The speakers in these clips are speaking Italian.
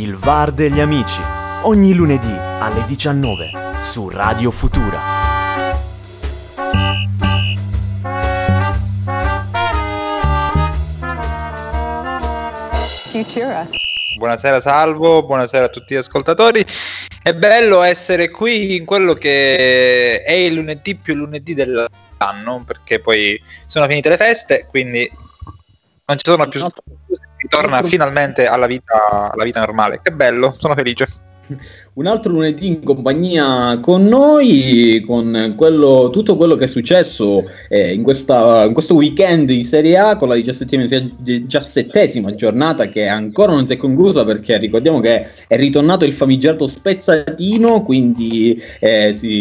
Il VAR degli amici, ogni lunedì alle 19 su Radio Futura. Buonasera Salvo, buonasera a tutti gli ascoltatori. È bello essere qui in quello che è il lunedì più lunedì dell'anno, perché poi sono finite le feste, quindi non ci sono più, ritorna finalmente alla vita normale. Che bello, sono felice. Un altro lunedì in compagnia con noi, con tutto quello che è successo in questo weekend in Serie A, con la 17ª giornata che ancora non si è conclusa, perché ricordiamo che è ritornato il famigerato spezzatino, quindi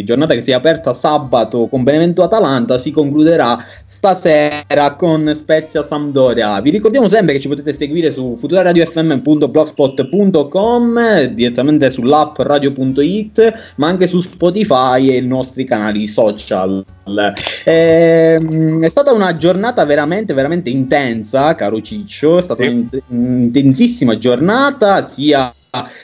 giornata che si è aperta sabato con Benevento Atalanta, si concluderà stasera con Spezia Sampdoria. Vi ricordiamo sempre che ci potete seguire su futuraradiofm.blogspot.com, direttamente sull'app radio.it, ma anche su Spotify e i nostri canali social. È stata una giornata veramente veramente intensa, caro Ciccio, è stata un'intensissima giornata sia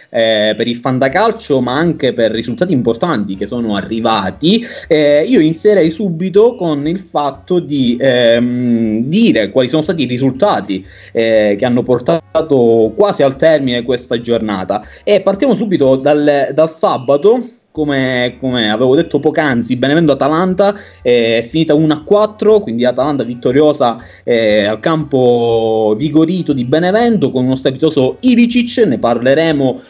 per il fantacalcio ma anche per risultati importanti che sono arrivati. Io inserirei subito con il fatto di dire quali sono stati i risultati che hanno portato quasi al termine questa giornata, e partiamo subito dal sabato. Come avevo detto poc'anzi, Benevento-Atalanta è finita 1-4, quindi Atalanta vittoriosa al campo vigorito di Benevento con uno strepitoso Ilicic, ne parleremo.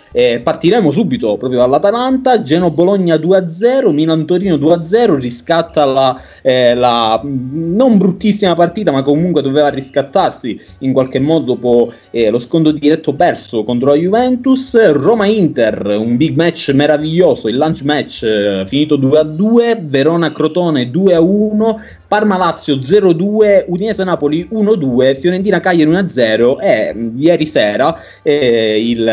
Partiremo subito proprio dall'Atalanta. Genoa-Bologna 2-0, Milan-Torino 2-0, riscatta la non bruttissima partita, ma comunque doveva riscattarsi in qualche modo dopo lo scontro diretto perso contro la Juventus. Roma-Inter, un big match meraviglioso, il match finito 2-2, Verona Crotone 2-1, Parma Lazio 0-2, Udinese Napoli 1-2, Fiorentina Cagliari 1-0 e ieri sera il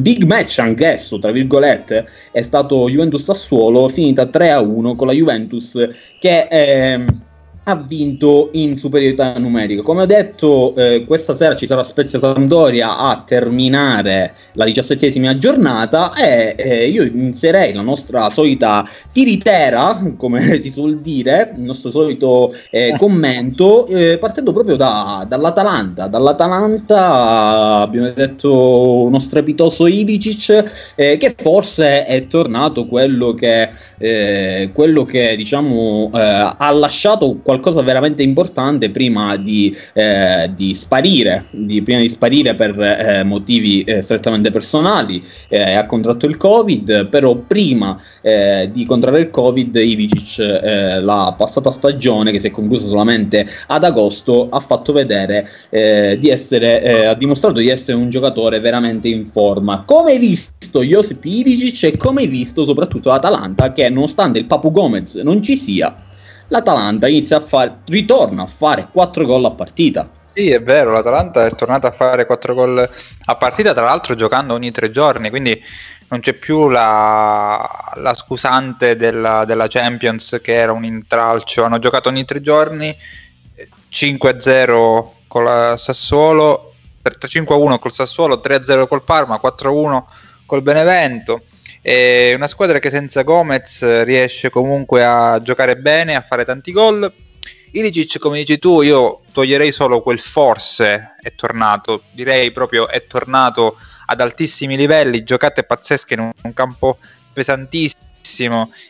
big match anch'esso, tra virgolette, è stato Juventus Sassuolo, finita 3-1 con la Juventus che ha vinto in superiorità numerica. Come ho detto, questa sera ci sarà Spezia Sampdoria a terminare la 17ª giornata, e io inserirei la nostra solita tiritera, come si suol dire, il nostro solito commento, partendo proprio dall'Atalanta. Dall'Atalanta abbiamo detto uno strepitoso Ilicic, che forse è tornato quello che diciamo ha lasciato qualcosa veramente importante prima di sparire per motivi strettamente personali. Ha contratto il Covid, però prima di contrarre il Covid Ilicic la passata stagione, che si è conclusa solamente ad agosto, ha fatto vedere ha dimostrato di essere un giocatore veramente in forma. Come hai visto Josip Ilicic e come hai visto soprattutto l'Atalanta, che nonostante il Papu Gomez non ci sia, l'Atalanta ritorna a fare 4 gol a partita. Sì, è vero, l'Atalanta è tornata a fare 4 gol a partita, tra l'altro giocando ogni 3 giorni, quindi non c'è più la scusante della Champions, che era un intralcio. Hanno giocato ogni 3 giorni, 5-0 con la Sassuolo, 5-1 col Sassuolo, 3-0 col Parma, 4-1 col Benevento. È una squadra che senza Gomez riesce comunque a giocare bene, a fare tanti gol. Ilicic, come dici tu, io toglierei solo quel forse è tornato, direi proprio è tornato ad altissimi livelli, giocate pazzesche in un campo pesantissimo,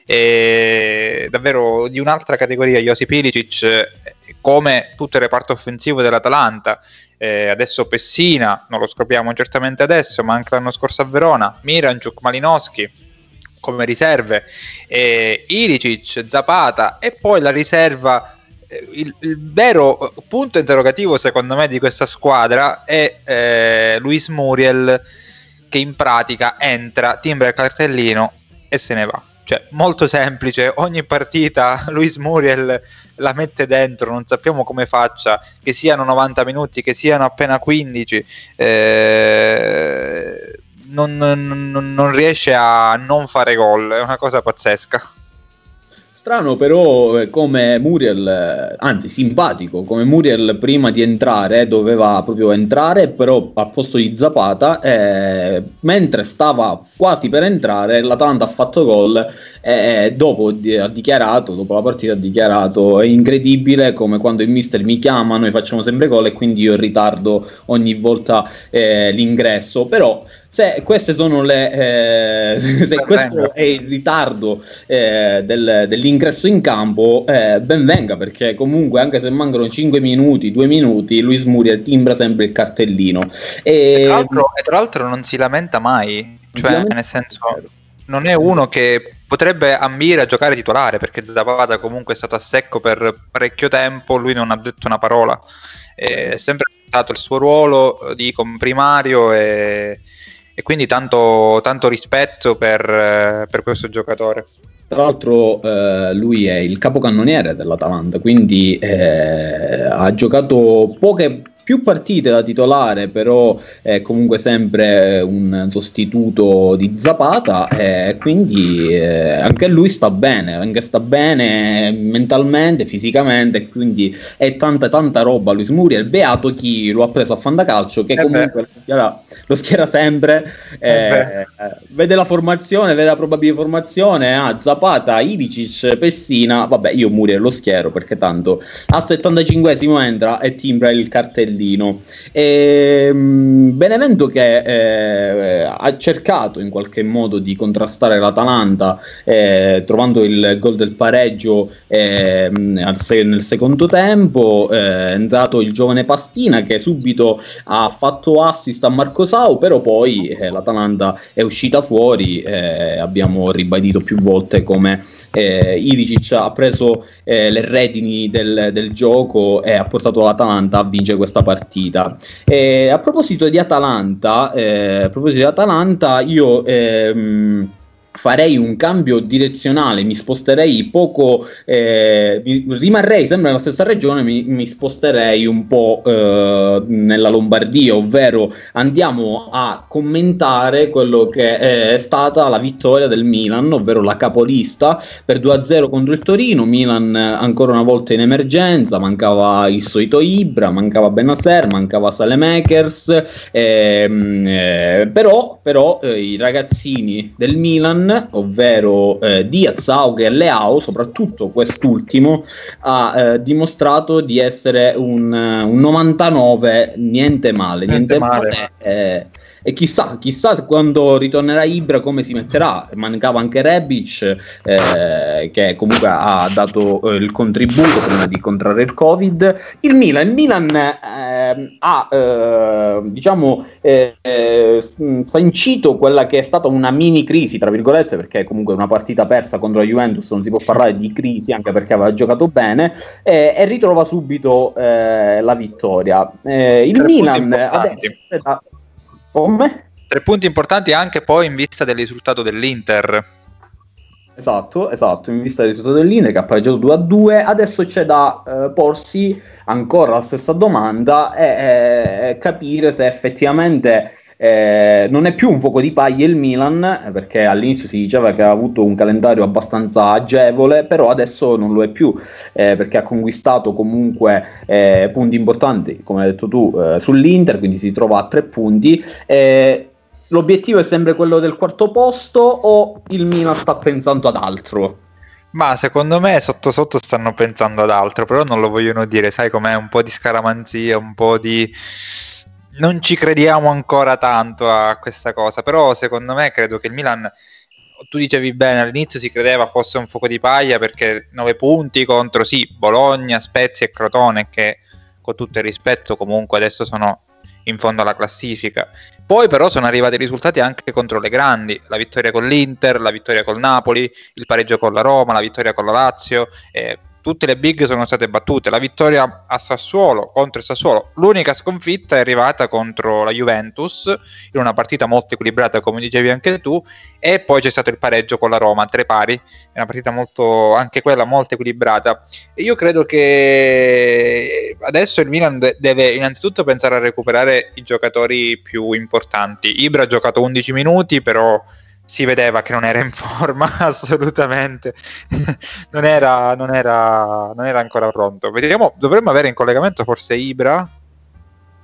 e davvero di un'altra categoria Josip Ilicic, come tutto il reparto offensivo dell'Atalanta. Adesso Pessina, non lo scopriamo certamente adesso, ma anche l'anno scorso a Verona, Miranchuk, Malinowski come riserve, Ilicic, Zapata, e poi la riserva, il vero punto interrogativo secondo me di questa squadra è Luis Muriel, che in pratica entra, timbra il cartellino e se ne va. Cioè, molto semplice, ogni partita Luis Muriel la mette dentro, non sappiamo come faccia, che siano 90 minuti, che siano appena 15, non riesce a non fare gol, è una cosa pazzesca. Strano però come Muriel, anzi simpatico, come Muriel prima di entrare doveva proprio entrare però al posto di Zapata, mentre stava quasi per entrare l'Atalanta ha fatto gol e dopo ha dichiarato, dopo la partita ha dichiarato: è incredibile come quando il mister mi chiama noi facciamo sempre gol e quindi io ritardo ogni volta l'ingresso. Però se queste sono le se questo è il ritardo dell'ingresso in campo, ben venga, perché comunque anche se mancano 5 minuti, 2 minuti, Luis Muriel timbra sempre il cartellino e tra l'altro non si lamenta mai, cioè lamenta, nel senso non è uno che potrebbe ambire a giocare titolare, perché Zapata comunque è stato a secco per parecchio tempo, lui non ha detto una parola, è sempre stato il suo ruolo di comprimario e quindi tanto rispetto per questo giocatore. Tra l'altro lui è il capocannoniere dell'Atalanta, quindi ha giocato più partite da titolare, però è comunque sempre un sostituto di Zapata e quindi anche lui sta bene mentalmente, fisicamente, quindi è tanta roba Luis Muriel, beato chi lo ha preso a fantacalcio, che comunque lo schiera sempre, vede la formazione, vede la probabile formazione, Zapata, Ilicic, Pessina, vabbè io Muriel lo schiero perché tanto al 75esimo entra e timbra il cartellino. Benevento che ha cercato in qualche modo di contrastare l'Atalanta trovando il gol del pareggio nel secondo tempo, è entrato il giovane Pastina che subito ha fatto assist a Marco Sau, però poi l'Atalanta è uscita fuori, abbiamo ribadito più volte come Ilicic ha preso le redini del gioco e ha portato l'Atalanta a vincere questa partita. A proposito di Atalanta, io farei un cambio direzionale, mi sposterei poco, rimarrei sempre nella stessa regione, mi sposterei un po' nella Lombardia, ovvero andiamo a commentare quello che è stata la vittoria del Milan, ovvero la capolista per 2-0 contro il Torino. Milan ancora una volta in emergenza, mancava il solito Ibra, mancava Bennacer, mancava Saelemaekers, però i ragazzini del Milan, ovvero Diaz, Auge e Leao, soprattutto quest'ultimo, ha dimostrato di essere un 99 niente male. E chissà quando ritornerà Ibra come si metterà. Mancava anche Rebic che comunque ha dato il contributo prima di contrarre il Covid. Il Milan ha sancito quella che è stata una mini crisi tra virgolette, perché comunque una partita persa contro la Juventus non si può parlare di crisi, anche perché aveva giocato bene e ritrova subito la vittoria. Il Milan adesso come? 3 punti importanti anche poi in vista del risultato dell'Inter. Esatto, in vista del risultato dell'Inter che ha pareggiato 2-2. Adesso c'è da porsi ancora la stessa domanda e capire se effettivamente non è più un fuoco di paglia il Milan, perché all'inizio si diceva che ha avuto un calendario abbastanza agevole, però adesso non lo è più perché ha conquistato comunque punti importanti, come hai detto tu, sull'Inter, quindi si trova a 3 punti. L'obiettivo è sempre quello del 4° posto o il Milan sta pensando ad altro? Ma secondo me sotto stanno pensando ad altro, però non lo vogliono dire, sai com'è, un po' di scaramanzia, un po' di... non ci crediamo ancora tanto a questa cosa, però secondo me credo che il Milan, tu dicevi bene, all'inizio si credeva fosse un fuoco di paglia perché 9 punti contro Bologna, Spezia e Crotone, che con tutto il rispetto comunque adesso sono in fondo alla classifica. Poi però sono arrivati risultati anche contro le grandi, la vittoria con l'Inter, la vittoria col Napoli, il pareggio con la Roma, la vittoria con la Lazio, tutte le big sono state battute, la vittoria a Sassuolo, contro il Sassuolo, l'unica sconfitta è arrivata contro la Juventus, in una partita molto equilibrata come dicevi anche tu, e poi c'è stato il pareggio con la Roma, 3 pari, è una partita molto, anche quella molto equilibrata, e io credo che adesso il Milan deve innanzitutto pensare a recuperare i giocatori più importanti. Ibra ha giocato 11 minuti, però si vedeva che non era in forma assolutamente, non era ancora pronto. Vediamo, dovremmo avere in collegamento forse Ibra.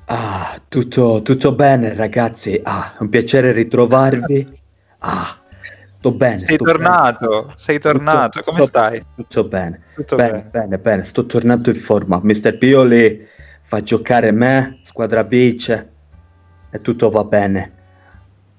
Ah, tutto bene ragazzi, un piacere ritrovarvi. Sto bene, sei tornato, tutto, come stai? Tutto bene, sto tornando in forma. Mister Pioli fa giocare me, squadra bici, e tutto va bene.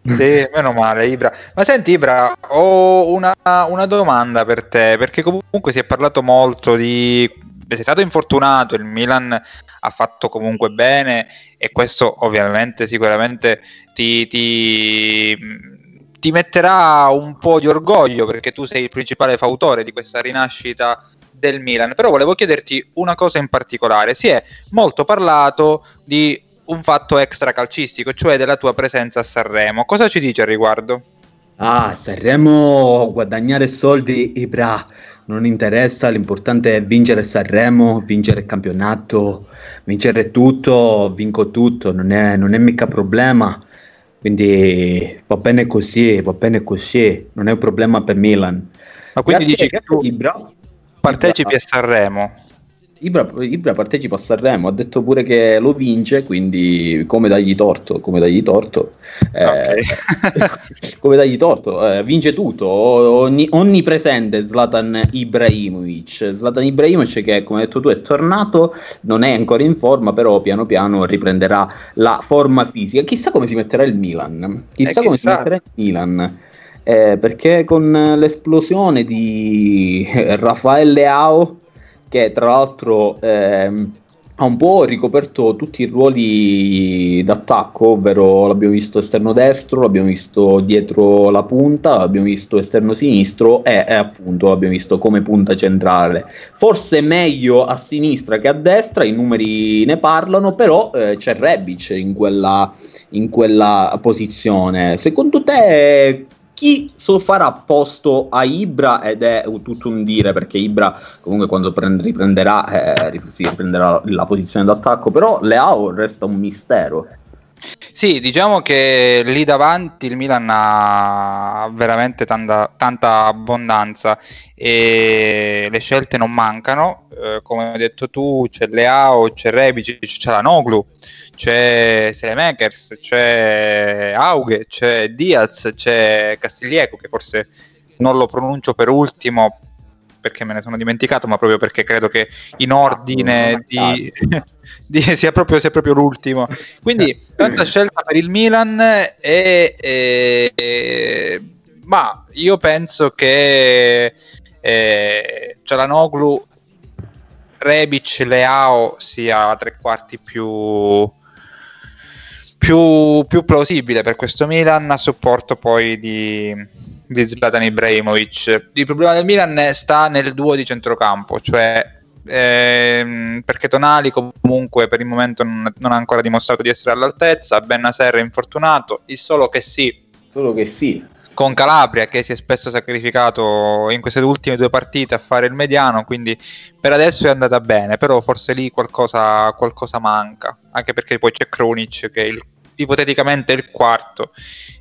Sì, meno male Ibra. Ma senti Ibra, ho una domanda per te, perché comunque si è parlato molto di... sei stato infortunato, il Milan ha fatto comunque bene e questo ovviamente sicuramente ti metterà un po' di orgoglio, perché tu sei il principale fautore di questa rinascita del Milan. Però volevo chiederti una cosa in particolare. Si è molto parlato di un fatto extracalcistico, cioè della tua presenza a Sanremo. Cosa ci dici al riguardo? Sanremo, guadagnare soldi, Ibra, non interessa, l'importante è vincere Sanremo, vincere il campionato, vincere tutto, vinco tutto, non è mica problema, quindi va bene così, non è un problema per Milan. Ma quindi dici che tu partecipi a Sanremo? Ibra partecipa a Sanremo, ha detto pure che lo vince, quindi come dargli torto, okay. Come dargli torto, vince tutto, onnipresente Zlatan Ibrahimovic, che come hai detto tu è tornato, non è ancora in forma, però piano piano riprenderà la forma fisica. Chissà come si metterà il Milan, perché con l'esplosione di Rafael Leao, che tra l'altro ha un po' ricoperto tutti i ruoli d'attacco, ovvero l'abbiamo visto esterno destro, l'abbiamo visto dietro la punta, l'abbiamo visto esterno sinistro e appunto l'abbiamo visto come punta centrale. Forse meglio a sinistra che a destra, i numeri ne parlano, però c'è Rebic in quella posizione. Secondo te... chi farà posto a Ibra? Ed è tutto un dire, perché Ibra comunque quando riprenderà la posizione d'attacco, però Leao resta un mistero. Sì, diciamo che lì davanti il Milan ha veramente tanta abbondanza e le scelte non mancano, come hai detto tu c'è Leao, c'è Rebic, c'è Lanoglu, c'è Saelemaekers, c'è Auge, c'è Diaz, c'è Castiglieco, che forse non lo pronuncio per ultimo perché me ne sono dimenticato, ma proprio perché credo che in ordine sia proprio l'ultimo. Quindi tanta scelta per il Milan ma io penso che Çalhanoğlu, Rebic, Leao sia a tre quarti più plausibile per questo Milan, a supporto poi di Zlatan Ibrahimovic. Il problema del Milan sta nel duo di centrocampo, cioè perché Tonali comunque per il momento non ha ancora dimostrato di essere all'altezza, Bennacer è infortunato, il solo che sì con Calabria, che si è spesso sacrificato in queste ultime due partite a fare il mediano, quindi per adesso è andata bene, però forse lì qualcosa manca, anche perché poi c'è Krunic che ipoteticamente è il quarto,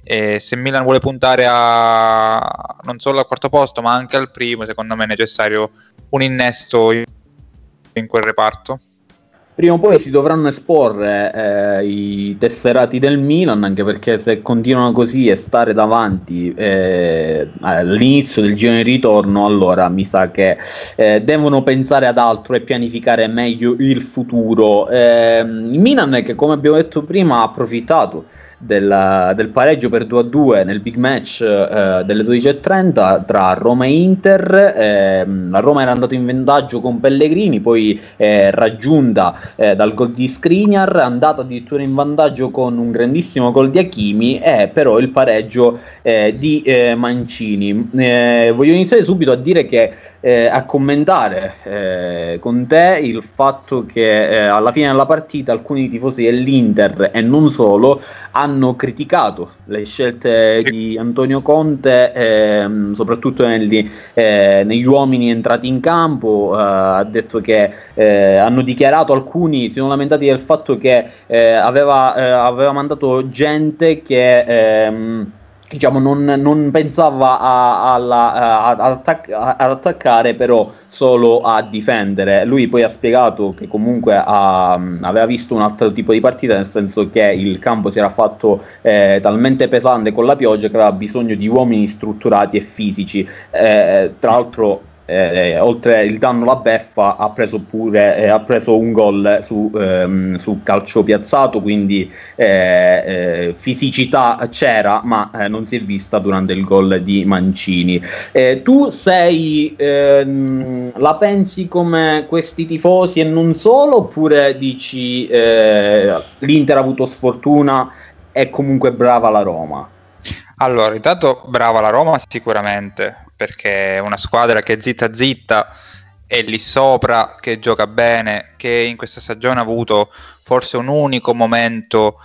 e se Milan vuole puntare non solo al quarto posto ma anche al primo, secondo me è necessario un innesto in quel reparto. Prima o poi si dovranno esporre i tesserati del Milan, anche perché se continuano così e stare davanti all'inizio del giro di ritorno, allora mi sa che devono pensare ad altro e pianificare meglio il futuro. Il Milan, che come abbiamo detto prima ha approfittato del pareggio per 2-2 nel big match delle 12:30 tra Roma e Inter, la Roma era andata in vantaggio con Pellegrini, poi raggiunta dal gol di Skriniar, andata addirittura in vantaggio con un grandissimo gol di Hakimi e però il pareggio di Mancini. Voglio iniziare subito a dire che a commentare con te il fatto che alla fine della partita alcuni tifosi dell'Inter e non solo hanno criticato le scelte di Antonio Conte, soprattutto negli uomini entrati in campo. Ha detto che hanno dichiarato, alcuni si sono lamentati del fatto che aveva mandato gente che diciamo non pensava ad attaccare, però solo a difendere. Lui poi ha spiegato che comunque aveva visto un altro tipo di partita, nel senso che il campo si era fatto talmente pesante con la pioggia che aveva bisogno di uomini strutturati e fisici. Tra l'altro, oltre il danno alla beffa, ha preso un gol su calcio piazzato, quindi fisicità c'era, ma non si è vista durante il gol di Mancini. Tu la pensi come questi tifosi e non solo, oppure dici l'Inter ha avuto sfortuna e comunque brava la Roma? Allora, intanto brava la Roma sicuramente, perché è una squadra che zitta zitta è lì sopra, che gioca bene, che in questa stagione ha avuto forse un unico momento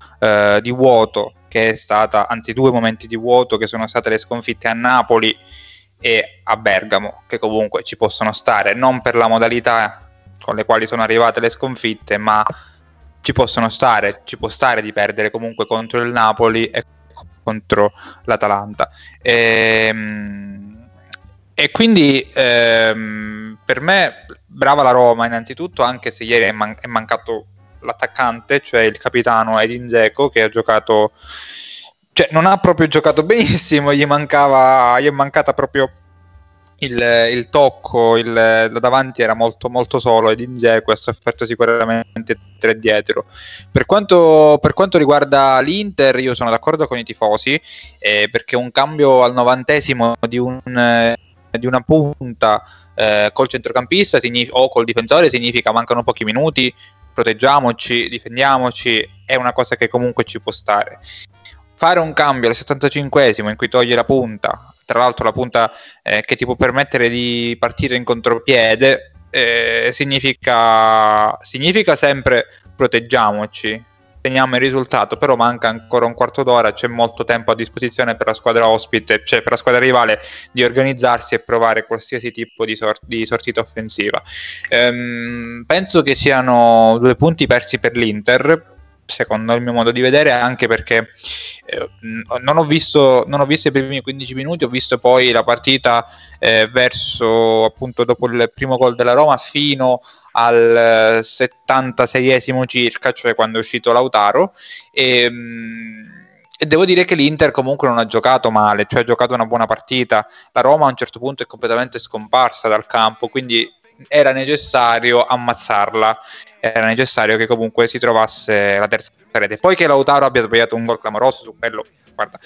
di vuoto, che è stata, anzi due momenti di vuoto, che sono state le sconfitte a Napoli e a Bergamo, che comunque ci possono stare, non per la modalità con le quali sono arrivate le sconfitte, ma ci possono stare, ci può stare di perdere comunque contro il Napoli e contro l'Atalanta. E quindi per me brava la Roma innanzitutto, anche se ieri è mancato l'attaccante, cioè il capitano Edin Dzeko, che ha giocato, cioè non ha proprio giocato benissimo, gli è mancata proprio il tocco, da davanti era molto molto solo Edin Dzeko, ha sofferto sicuramente tre dietro. Per quanto riguarda l'Inter, io sono d'accordo con i tifosi, perché un cambio al 90° di una punta col centrocampista o col difensore significa mancano pochi minuti, proteggiamoci, difendiamoci, è una cosa che comunque ci può stare. Fare un cambio al 75° in cui toglie la punta, tra l'altro la punta che ti può permettere di partire in contropiede, significa sempre proteggiamoci, teniamo il risultato, però manca ancora un quarto d'ora, c'è molto tempo a disposizione per la squadra ospite, cioè per la squadra rivale, di organizzarsi e provare qualsiasi tipo di sortita offensiva. Penso che siano due punti persi per l'Inter, secondo il mio modo di vedere, anche perché non ho visto i primi 15 minuti, ho visto poi la partita verso, appunto, dopo il primo gol della Roma fino al 76° circa, cioè quando è uscito Lautaro, e devo dire che l'Inter comunque non ha giocato male, cioè ha giocato una buona partita. La Roma a un certo punto è completamente scomparsa dal campo, quindi era necessario ammazzarla, era necessario che comunque si trovasse la terza rete. Poi che Lautaro abbia sbagliato un gol clamoroso, su quello, guarda,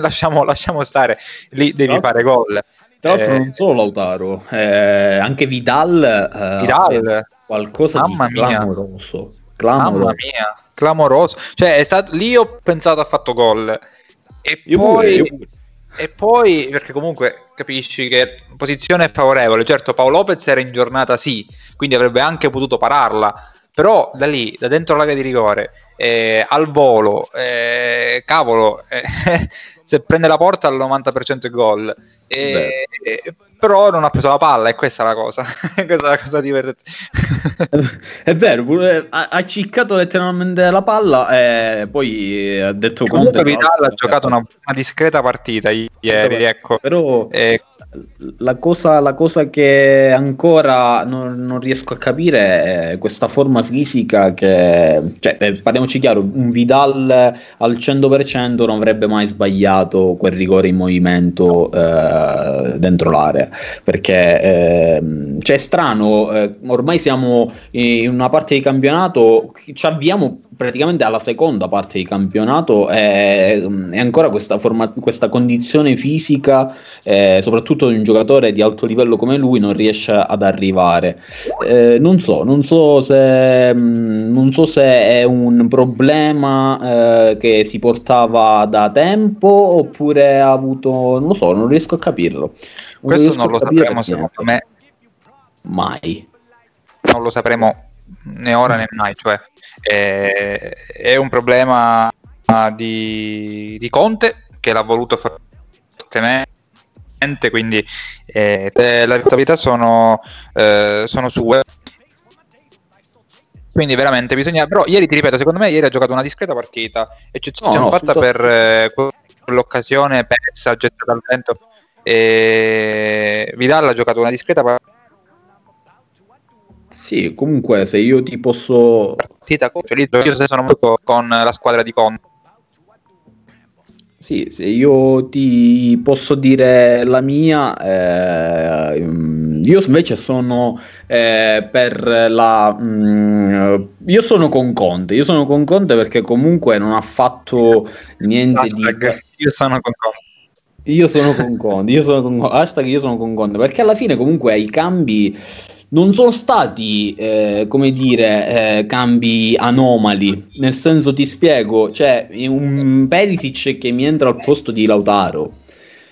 lasciamo stare, lì devi fare gol. Tra l'altro non solo Lautaro, anche Vidal qualcosa di clamoroso, cioè è stato, lì ho pensato ha fatto gol, e poi e poi, perché comunque capisci che posizione è favorevole, certo Paolo Lopez era in giornata, sì, quindi avrebbe anche potuto pararla, però da lì, da dentro l'area di rigore, al volo, cavolo, se prende la porta al 90% è gol, però non ha preso la palla, e questa è la cosa divertente. È vero, ha ciccato letteralmente la palla, e poi ha detto comunque Vidal ha giocato una discreta partita ieri, ecco. Però la cosa che ancora non riesco a capire è questa forma fisica che, cioè, parliamoci chiaro, un Vidal al 100% non avrebbe mai sbagliato quel rigore in movimento dentro l'area, perché cioè è strano, ormai siamo in una parte di campionato, ci avviamo praticamente alla seconda parte di campionato, e ancora questa condizione fisica, soprattutto di un giocatore di alto livello come lui, non riesce ad arrivare. Non so se è un problema che si portava da tempo, oppure ha avuto, non lo so, non riesco a capirlo. Questo non lo sapremo, secondo me, mai. Non lo sapremo né ora né mai, cioè è un problema di Conte, che l'ha voluto far tenere, quindi le responsabilità sono sue, quindi veramente bisogna, però ieri, ti ripeto, secondo me ieri ha giocato una discreta partita, eccezione fatta per quell'occasione persa, gettata al vento, e Vidal ha giocato una discreta sì, comunque se io ti posso partita contro lì, io sono molto con la squadra di Conte. Sì, se io ti posso dire la mia, io invece sono per la io sono con Conte perché comunque non ha fatto niente di io sono con Conte perché alla fine comunque i cambi non sono stati, come dire, cambi anomali, nel senso, ti spiego, cioè un Perisic che mi entra al posto di Lautaro,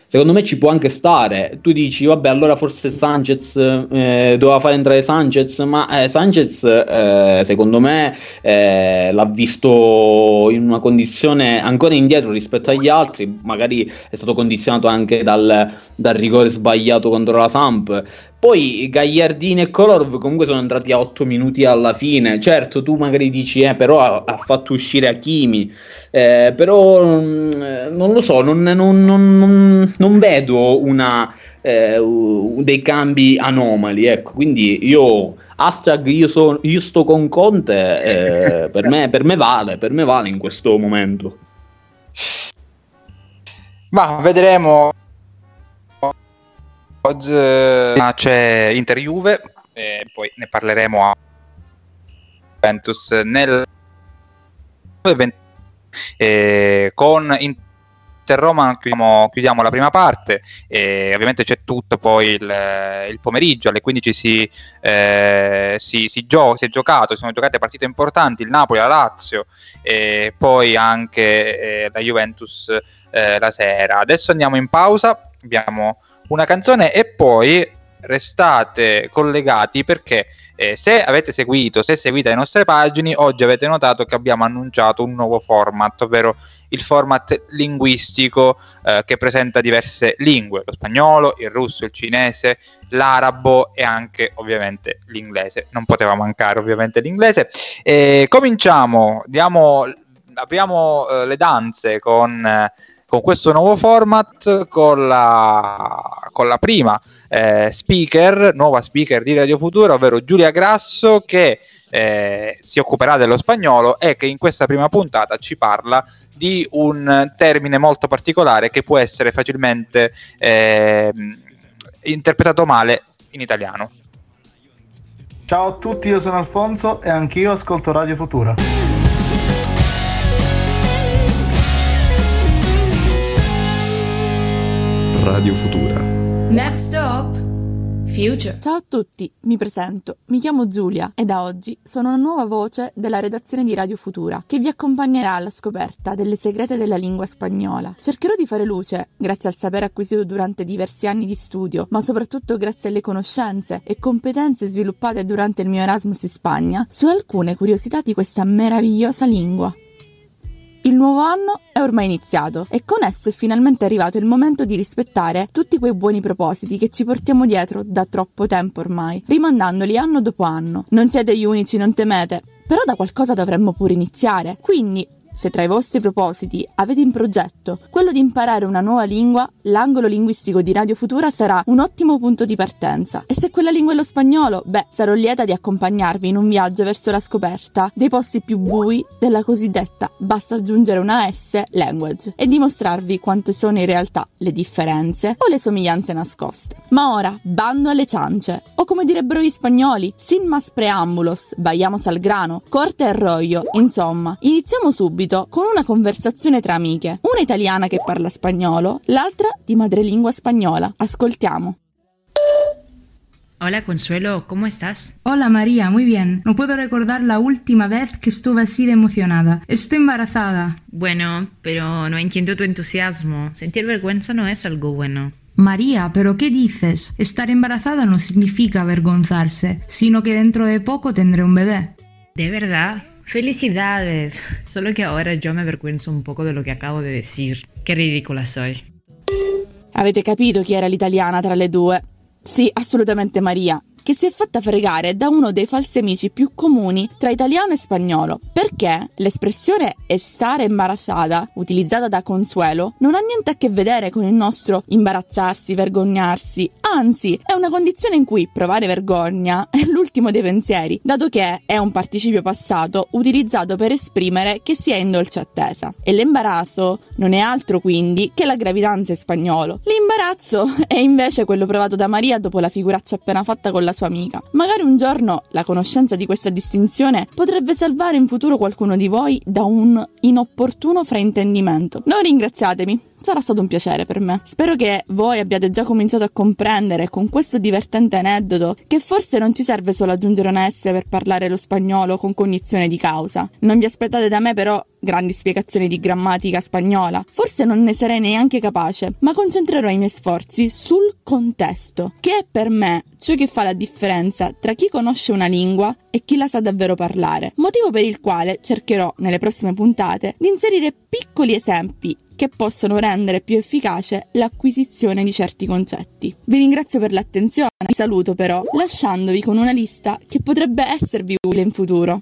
secondo me ci può anche stare, tu dici vabbè allora forse Sanchez, doveva fare entrare Sanchez, ma Sanchez secondo me l'ha visto in una condizione ancora indietro rispetto agli altri, magari è stato condizionato anche dal rigore sbagliato contro la Samp. Poi Gagliardini e Kolarov comunque sono entrati a 8 minuti alla fine. Certo, tu magari dici, però ha fatto uscire Hakimi, però non lo so, non vedo dei cambi anomali, ecco. Quindi io io sto con Conte, per me vale in questo momento. Ma vedremo. Oggi c'è Inter Juve e poi ne parleremo a Juventus nel con Inter Roma chiudiamo la prima parte e ovviamente c'è tutto poi il pomeriggio alle 15 si sono giocate partite importanti, il Napoli, la Lazio e poi anche la Juventus la sera. Adesso andiamo in pausa, abbiamo una canzone e poi restate collegati perché se seguite le nostre pagine oggi avete notato che abbiamo annunciato un nuovo format, ovvero il format linguistico che presenta diverse lingue, lo spagnolo, il russo, il cinese, l'arabo e anche ovviamente l'inglese. Non poteva mancare ovviamente l'inglese. Cominciamo, apriamo le danze con questo nuovo format, con la prima nuova speaker di Radio Futura, ovvero Giulia Grasso, che si occuperà dello spagnolo e che in questa prima puntata ci parla di un termine molto particolare che può essere facilmente interpretato male in italiano. Ciao a tutti, io sono Alfonso e anch'io ascolto Radio Futura. Radio Futura. Next up, Future. Ciao a tutti, mi presento, mi chiamo Giulia e da oggi sono una nuova voce della redazione di Radio Futura che vi accompagnerà alla scoperta delle segrete della lingua spagnola. Cercherò di fare luce, grazie al sapere acquisito durante diversi anni di studio, ma soprattutto grazie alle conoscenze e competenze sviluppate durante il mio Erasmus in Spagna, su alcune curiosità di questa meravigliosa lingua. Il nuovo anno è ormai iniziato e con esso è finalmente arrivato il momento di rispettare tutti quei buoni propositi che ci portiamo dietro da troppo tempo ormai, rimandandoli anno dopo anno. Non siete gli unici, non temete, però da qualcosa dovremmo pure iniziare, quindi se tra i vostri propositi avete in progetto quello di imparare una nuova lingua, l'angolo linguistico di Radio Futura sarà un ottimo punto di partenza. E se quella lingua è lo spagnolo, sarò lieta di accompagnarvi in un viaggio verso la scoperta dei posti più bui della cosiddetta, basta aggiungere una S, language, e dimostrarvi quante sono in realtà le differenze o le somiglianze nascoste. Ma ora, bando alle ciance, o come direbbero gli spagnoli, sin mas preambulos, vayamos al grano, corte al rollo, insomma, iniziamo subito con una conversazione tra amiche, una italiana che parla spagnolo, l'altra di madrelingua spagnola. Ascoltiamo. Hola Consuelo, ¿cómo estás? Hola María, muy bien. No puedo recordar la última vez que estuve así de emocionada. Estoy embarazada. Bueno, pero no entiendo tu entusiasmo. Sentir vergüenza no es algo bueno. María, ¿pero qué dices? Estar embarazada no significa avergonzarse, sino que dentro de poco tendré un bebé. ¿De verdad? Felicidades, solo que ahora yo me avergüenzo un poco de lo que acabo de decir. Che ridicola soy. Avete capito chi era l'italiana tra le due? Sì, assolutamente Maria. che si è fatta fregare da uno dei falsi amici più comuni tra italiano e spagnolo, perché l'espressione stare imbarazzata, utilizzata da Consuelo, non ha niente a che vedere con il nostro imbarazzarsi, vergognarsi, anzi è una condizione in cui provare vergogna è l'ultimo dei pensieri, dato che è un participio passato utilizzato per esprimere che si è in dolce attesa. E l'imbarazzo non è altro quindi che la gravidanza in spagnolo. L'imbarazzo è invece quello provato da Maria dopo la figuraccia appena fatta con la sua amica. Magari un giorno la conoscenza di questa distinzione potrebbe salvare in futuro qualcuno di voi da un inopportuno fraintendimento. Non ringraziatemi, sarà stato un piacere per me. Spero che voi abbiate già cominciato a comprendere con questo divertente aneddoto che forse non ci serve solo aggiungere una S per parlare lo spagnolo con cognizione di causa. Non vi aspettate da me però grandi spiegazioni di grammatica spagnola, forse non ne sarei neanche capace, ma concentrerò i miei sforzi sul contesto, che è per me ciò che fa la differenza tra chi conosce una lingua e chi la sa davvero parlare, motivo per il quale cercherò nelle prossime puntate di inserire piccoli esempi che possono rendere più efficace l'acquisizione di certi concetti. Vi ringrazio per l'attenzione, vi saluto però lasciandovi con una lista che potrebbe esservi utile in futuro.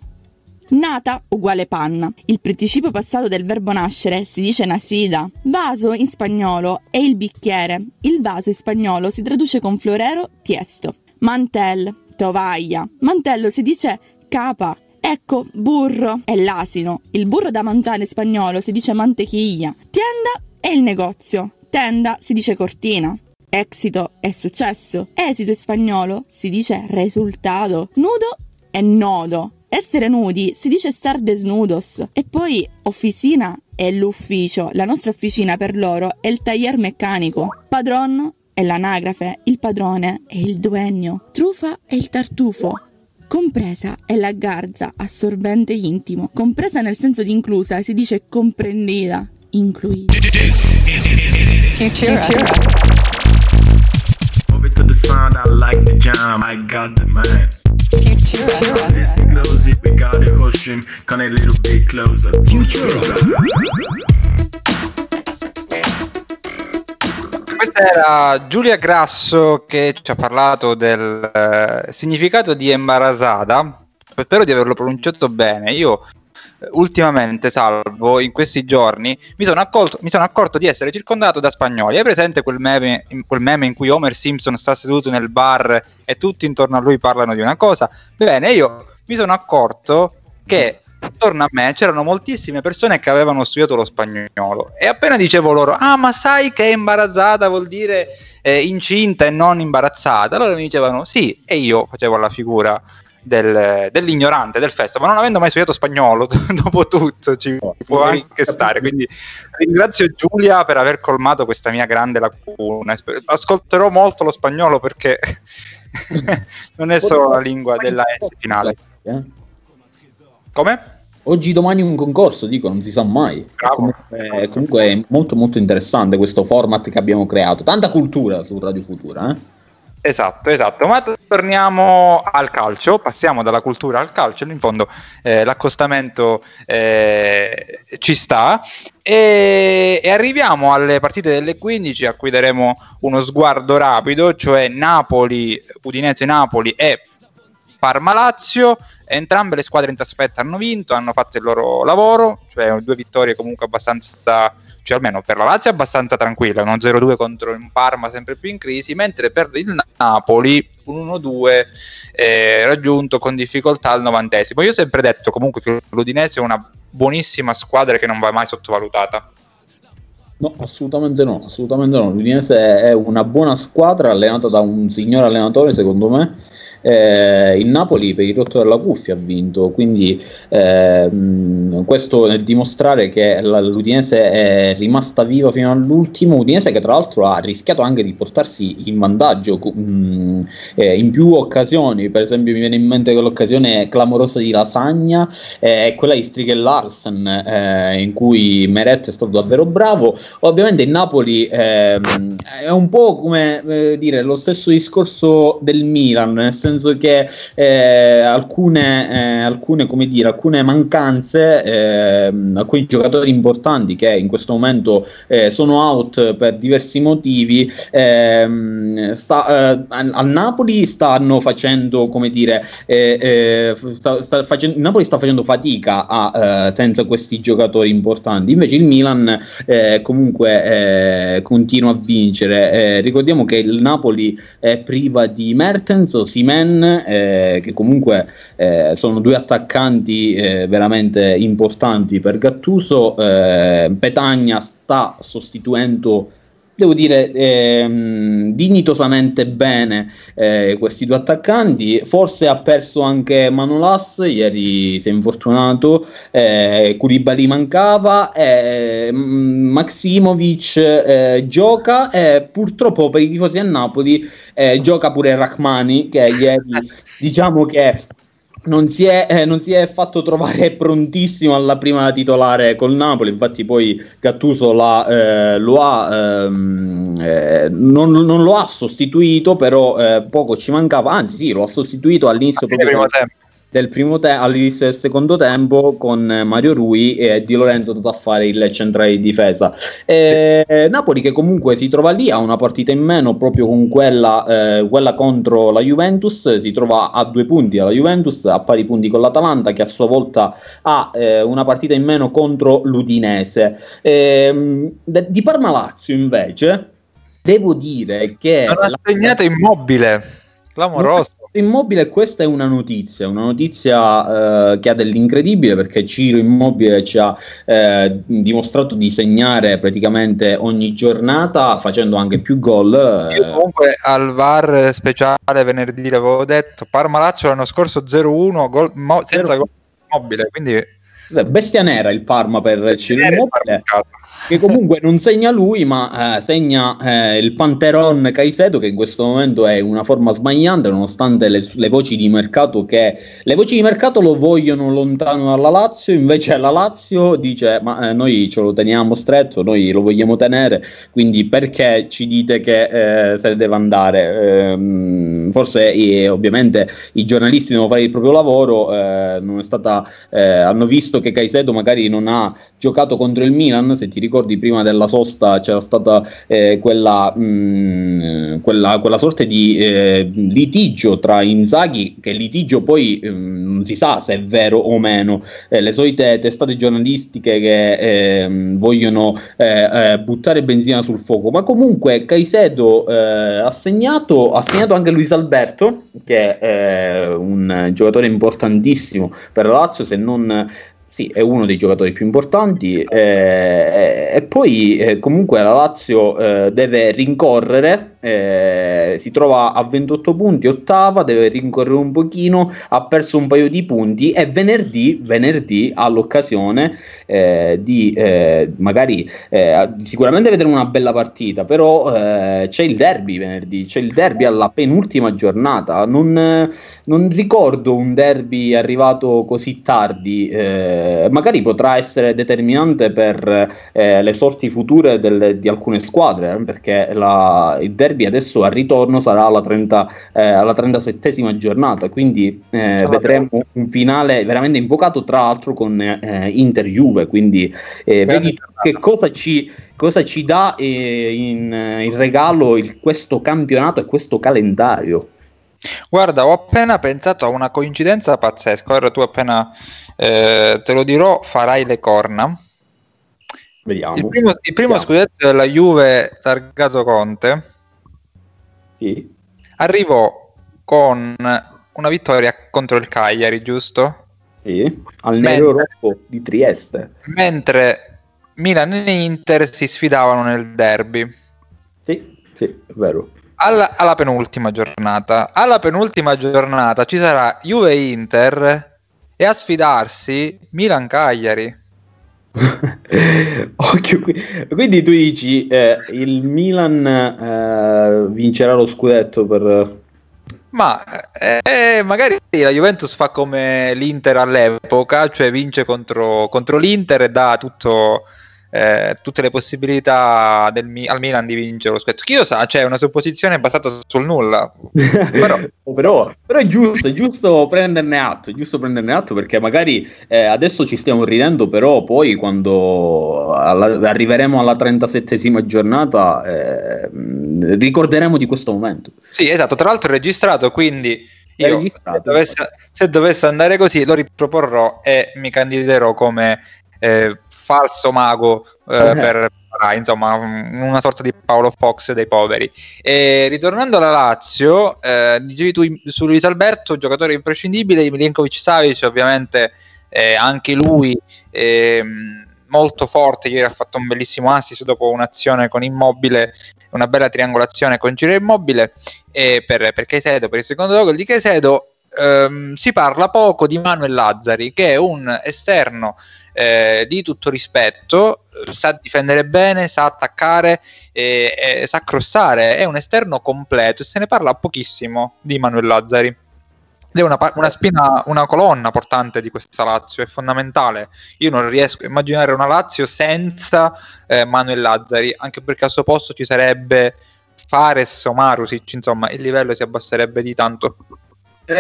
Nata uguale panna. Il participio passato del verbo nascere si dice nascida. Vaso in spagnolo è il bicchiere. Il vaso in spagnolo si traduce con florero, tiesto. Mantel, tovaglia. Mantello si dice capa. Ecco, burro è l'asino. Il burro da mangiare in spagnolo si dice mantequilla. Tienda è il negozio. Tenda si dice cortina. Exito è successo. Esito in spagnolo si dice risultato. Nudo è nodo. Essere nudi si dice star desnudos. E poi officina è l'ufficio. La nostra officina per loro è il taller meccanico. Padron è l'anagrafe. Il padrone è il duegno. Trufa è il tartufo. Compresa è la garza assorbente intimo. Compresa nel senso di inclusa si dice comprendida, incluida. Futura. Over to the sound, I like the jam, I got the man. Futura. It's the close it, we got the whole stream, come a little bit closer. Futura. Questa era Giulia Grasso che ci ha parlato del significato di embarazada. Spero di averlo pronunciato bene. Io ultimamente, salvo in questi giorni, mi sono accorto di essere circondato da spagnoli. Hai presente quel meme in cui Homer Simpson sta seduto nel bar e tutti intorno a lui parlano di una cosa? Bene, io mi sono accorto che attorno a me c'erano moltissime persone che avevano studiato lo spagnolo e appena dicevo loro ma sai che imbarazzata vuol dire incinta e non imbarazzata, allora mi dicevano sì e io facevo la figura dell'ignorante del festo, ma non avendo mai studiato spagnolo dopo tutto ci può anche stare. Quindi ringrazio Giulia per aver colmato questa mia grande lacuna. Ascolterò molto lo spagnolo perché non è solo la lingua della S finale. Come? Oggi domani un concorso, dico, non si sa mai. Comunque è molto molto interessante questo format che abbiamo creato. Tanta cultura su Radio Futura, eh? Esatto. Ma torniamo al calcio, passiamo dalla cultura al calcio. In fondo l'accostamento ci sta e arriviamo alle partite delle 15 a cui daremo uno sguardo rapido, cioè Napoli, Udinese-Napoli e Parma Lazio. Entrambe le squadre in trasferta hanno vinto, hanno fatto il loro lavoro, cioè 2 vittorie comunque abbastanza, cioè almeno per la Lazio abbastanza tranquilla, uno 0-2 contro un Parma sempre più in crisi, mentre per il Napoli un 1-2 raggiunto con difficoltà al 90esimo. Io ho sempre detto comunque che l'Udinese è una buonissima squadra che non va mai sottovalutata. No, assolutamente no. L'Udinese è una buona squadra allenata da un signor allenatore, secondo me. Il Napoli per il rotto della cuffia ha vinto, quindi questo nel dimostrare che l'Udinese è rimasta viva fino all'ultimo. Udinese che tra l'altro ha rischiato anche di portarsi in vantaggio in più occasioni. Per esempio mi viene in mente quell'occasione clamorosa di Lasagna e quella di Strigel-Larsen in cui Meret è stato davvero bravo. Ovviamente il Napoli è un po' come dire lo stesso discorso del Milan, nel senso senso che alcune mancanze, alcuni giocatori importanti che in questo momento sono out per diversi motivi, al Napoli stanno facendo, come dire, Napoli sta facendo fatica senza questi giocatori importanti. Invece il Milan comunque continua a vincere. Ricordiamo che il Napoli è priva di Mertens, Osimhen, che comunque sono due attaccanti veramente importanti per Gattuso. Petagna sta sostituendo, devo dire, dignitosamente bene questi due attaccanti. Forse ha perso anche Manolas, ieri si è infortunato, Koulibaly mancava, Maksimovic gioca, purtroppo per i tifosi a Napoli gioca pure Rachmani, che ieri diciamo che non si è fatto trovare prontissimo alla prima titolare col Napoli. Infatti poi Gattuso non lo ha sostituito, però poco ci mancava, anzi sì, lo ha sostituito all'inizio all'inizio del secondo tempo con Mario Rui, e Di Lorenzo è andato a fare il centrale di difesa. Napoli che comunque si trova lì, ha una partita in meno proprio con quella contro la Juventus, si trova a 2 punti alla Juventus, a pari punti con l'Atalanta, che a sua volta ha una partita in meno contro l'Udinese. Di Parma-Lazio invece devo dire che non ha segnato Immobile, clamoroso. Immobile, questa è una notizia che ha dell'incredibile, perché Ciro Immobile ci ha dimostrato di segnare praticamente ogni giornata, facendo anche più gol. Io comunque al VAR speciale venerdì l'avevo detto, Parma-Lazio l'anno scorso 0-1 senza gol Immobile, quindi bestia nera il Parma per Ciro Immobile, che comunque non segna lui, ma segna il Panteron Caicedo, che in questo momento è una forma sbagliante, nonostante le voci di mercato lo vogliono lontano dalla Lazio. Invece la Lazio dice: ma noi ce lo teniamo stretto, noi lo vogliamo tenere, quindi perché ci dite che se ne deve andare? Forse ovviamente i giornalisti devono fare il proprio lavoro, hanno visto che Caicedo magari non ha giocato contro il Milan. Se ti ricordi, prima della sosta c'era stata quella sorta di litigio tra Inzaghi, che litigio poi non si sa se è vero o meno, le solite testate giornalistiche che vogliono buttare benzina sul fuoco. Ma comunque Caicedo ha segnato anche Luis Alberto, che è un giocatore importantissimo per Lazio, se non sì, è uno dei giocatori più importanti. E poi comunque la Lazio deve rincorrere, si trova a 28 punti, ottava, deve rincorrere un pochino, ha perso un paio di punti, e venerdì ha l'occasione di magari sicuramente vedere una bella partita, però c'è il derby venerdì, alla penultima giornata. Non ricordo un derby arrivato così tardi, magari potrà essere determinante per le sorti future di alcune squadre, perché il derby adesso al ritorno sarà alla 37esima giornata, quindi vedremo un finale veramente invocato, tra l'altro con Inter-Juve, quindi vedi che cosa ci dà in regalo questo campionato e questo calendario. Guarda, ho appena pensato a una coincidenza pazzesca. Ora tu appena te lo dirò, farai le corna. Vediamo. Il primo scudetto della Juve targato Conte, sì, arrivò con una vittoria contro il Cagliari, giusto? Sì, al nero rosso di Trieste. Mentre Milan e Inter si sfidavano nel derby. Sì, è vero. Alla penultima giornata ci sarà Juve-Inter, e a sfidarsi Milan-Cagliari. Occhio qui. Quindi tu dici il Milan vincerà lo scudetto per... Ma magari la Juventus fa come l'Inter all'epoca, cioè vince contro l'Inter e dà tutto tutte le possibilità al Milan di vincere lo scudetto. Chi lo sa, cioè, è una supposizione basata sul nulla. Però è giusto prenderne atto, perché magari adesso ci stiamo ridendo, però poi quando arriveremo alla 37esima giornata ricorderemo di questo momento. Sì, esatto, tra l'altro è registrato, quindi io, se dovesse andare così, lo riproporrò e mi candiderò come falso mago per insomma una sorta di Paolo Fox dei poveri. E ritornando alla Lazio, dicevi tu su Luis Alberto, giocatore imprescindibile. Milinkovic-Savic ovviamente anche lui molto forte, ieri ha fatto un bellissimo assist dopo un'azione con Immobile, una bella triangolazione con Ciro Immobile per Caicedo, per il secondo gol di Caicedo. Si parla poco di Manuel Lazzari, che è un esterno di tutto rispetto, sa difendere bene, sa attaccare, sa crossare, è un esterno completo e se ne parla pochissimo di Manuel Lazzari. Ed è una spina, una colonna portante di questa Lazio, è fondamentale. Io non riesco a immaginare una Lazio senza Manuel Lazzari, anche perché al suo posto ci sarebbe Fares o Marusic, insomma il livello si abbasserebbe di tanto.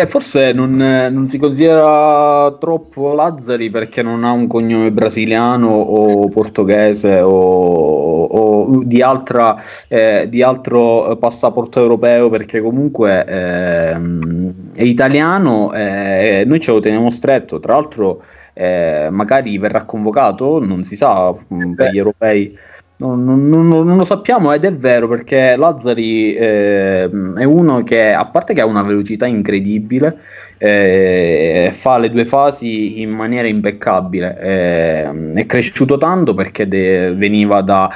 Forse non si considera troppo Lazzari perché non ha un cognome brasiliano o portoghese o di altro passaporto europeo, perché comunque è italiano, noi ce lo teniamo stretto. Tra l'altro magari verrà convocato, non si sa, per gli europei non lo sappiamo, ed è vero, perché Lazzari è uno che, a parte che ha una velocità incredibile, fa le due fasi in maniera impeccabile, è cresciuto tanto perché veniva da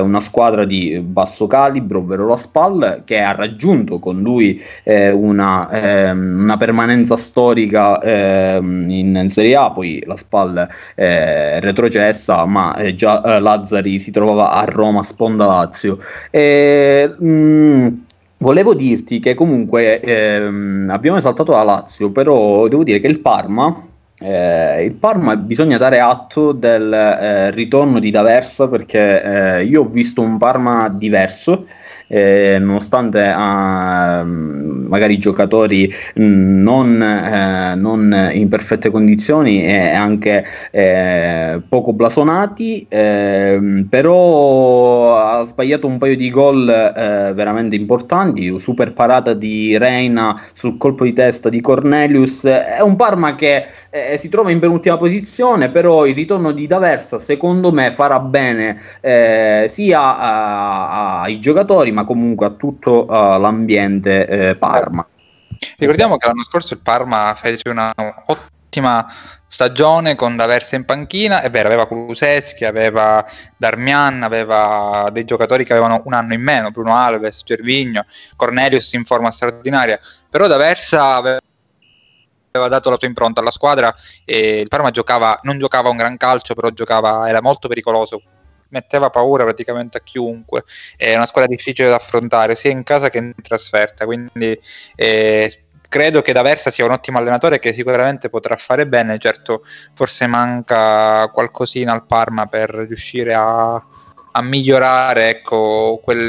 una squadra di basso calibro, ovvero la SPAL, che ha raggiunto con lui una permanenza storica in Serie A. Poi la SPAL retrocessa, ma già Lazzari si trovava a Roma sponda Lazio. Volevo dirti che comunque abbiamo esaltato la Lazio, però devo dire che il Parma bisogna dare atto del ritorno di D'Aversa, perché io ho visto un Parma diverso, nonostante magari giocatori non in perfette condizioni e anche poco blasonati, però ha sbagliato un paio di gol veramente importanti, super parata di Reina sul colpo di testa di Cornelius. È un Parma che si trova in penultima posizione, però il ritorno di D'Aversa secondo me farà bene sia ai giocatori ma comunque a tutto l'ambiente Parma. Ricordiamo che l'anno scorso il Parma fece una ottima stagione con D'Aversa in panchina, è vero, aveva Kulusevski, aveva Darmian, aveva dei giocatori che avevano un anno in meno, Bruno Alves, Gervinho, Cornelius in forma straordinaria, però D'Aversa aveva dato la sua impronta alla squadra e il Parma non giocava un gran calcio, però era molto pericoloso, metteva paura praticamente a chiunque. È una squadra difficile da affrontare sia in casa che in trasferta, quindi credo che D'Aversa sia un ottimo allenatore che sicuramente potrà fare bene. Certo, forse manca qualcosina al Parma per riuscire a migliorare, ecco, quei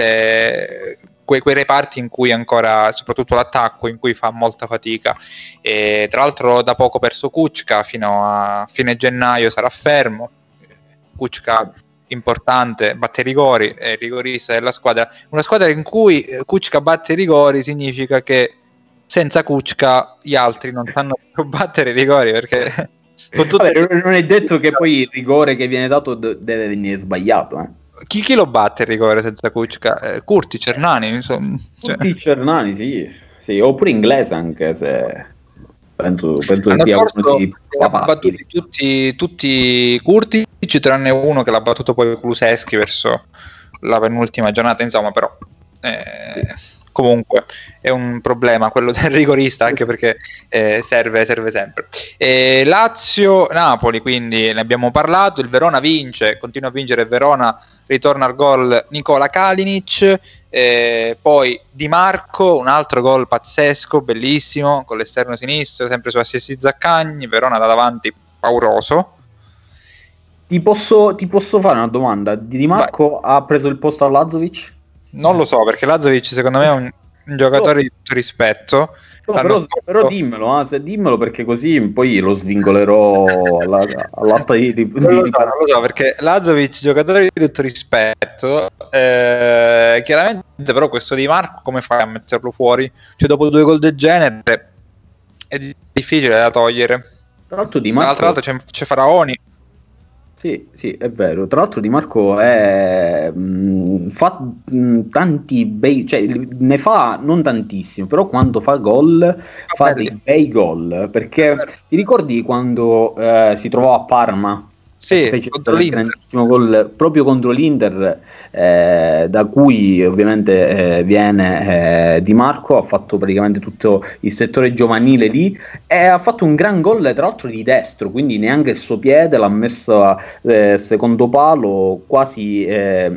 reparti in cui ancora, soprattutto l'attacco, in cui fa molta fatica. E tra l'altro da poco perso Kučka, fino a fine gennaio sarà fermo. Kučka importante, batte rigori, è rigorista della squadra. Una squadra in cui Kučka batte rigori significa che senza Kučka gli altri non sanno più battere rigori, perché non è detto che poi il rigore che viene dato deve venire sbagliato, eh. Chi lo batte il rigore senza Kučka? Curti, Cernani, insomma. Curti, Cernani, sì. Oppure inglese, anche se penso che sia uno di battuti tutti Curti, tranne uno che l'ha battuto poi Kulusevski verso la penultima giornata, insomma. Però comunque è un problema quello del rigorista, anche perché serve sempre. Lazio-Napoli, quindi ne abbiamo parlato. Il Verona vince, continua a vincere il Verona, ritorna al gol Nikola Kalinic, poi Di Marco, un altro gol pazzesco, bellissimo, con l'esterno sinistro, sempre su assist di Zaccagni. Verona da davanti pauroso, Ti posso fare una domanda? Di Marco ha preso il posto a Lazovic? Non lo so, perché Lazovic secondo me è un giocatore di tutto rispetto. No, però dimmelo, dimmelo, perché così poi lo svincolerò alla stagione di... Non lo so, perché Lazovic, giocatore di tutto rispetto, chiaramente, però questo Di Marco come fai a metterlo fuori? Cioè, dopo due gol del genere è difficile da togliere. Tra l'altro Di Marco... Tra l'altro c'è Faraoni. Sì, è vero. Tra l'altro Di Marco fa tanti bei, cioè ne fa non tantissimo, però quando fa gol fa dei bei gol, perché ti ricordi quando si trovò a Parma? Sì, fece il grandissimo gol proprio contro l'Inter, da cui ovviamente viene Di Marco, ha fatto praticamente tutto il settore giovanile lì e ha fatto un gran gol, tra l'altro di destro, quindi neanche il suo piede l'ha messa secondo palo, quasi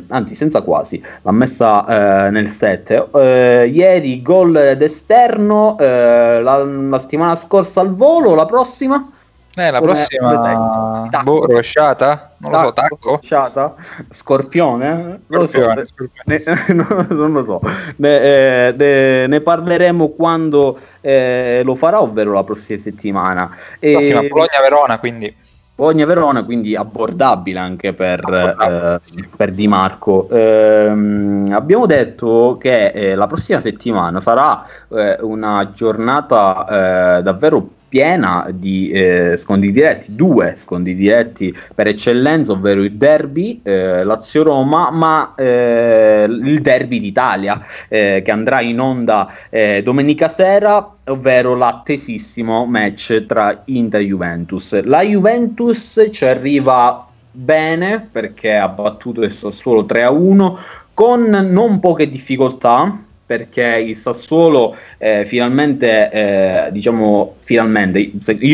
anzi senza quasi, l'ha messa nel 7. Ieri gol d'esterno, la settimana scorsa al volo, la prossima? La prossima rovesciata? Non lo so, tacco? Rovesciata? Scorpione? Non lo so. Ne parleremo quando lo farà, ovvero la prossima settimana. Prossima Bologna-Verona, quindi. Bologna-Verona, quindi abbordabile anche per Di Marco. Abbiamo detto che la prossima settimana sarà una giornata davvero piena di scontri diretti, due scontri diretti per eccellenza, ovvero il derby Lazio-Roma, ma il derby d'Italia che andrà in onda domenica sera, ovvero l'attesissimo match tra Inter e Juventus. La Juventus ci arriva bene perché ha battuto il Sassuolo 3-1 con non poche difficoltà, perché il Sassuolo finalmente, io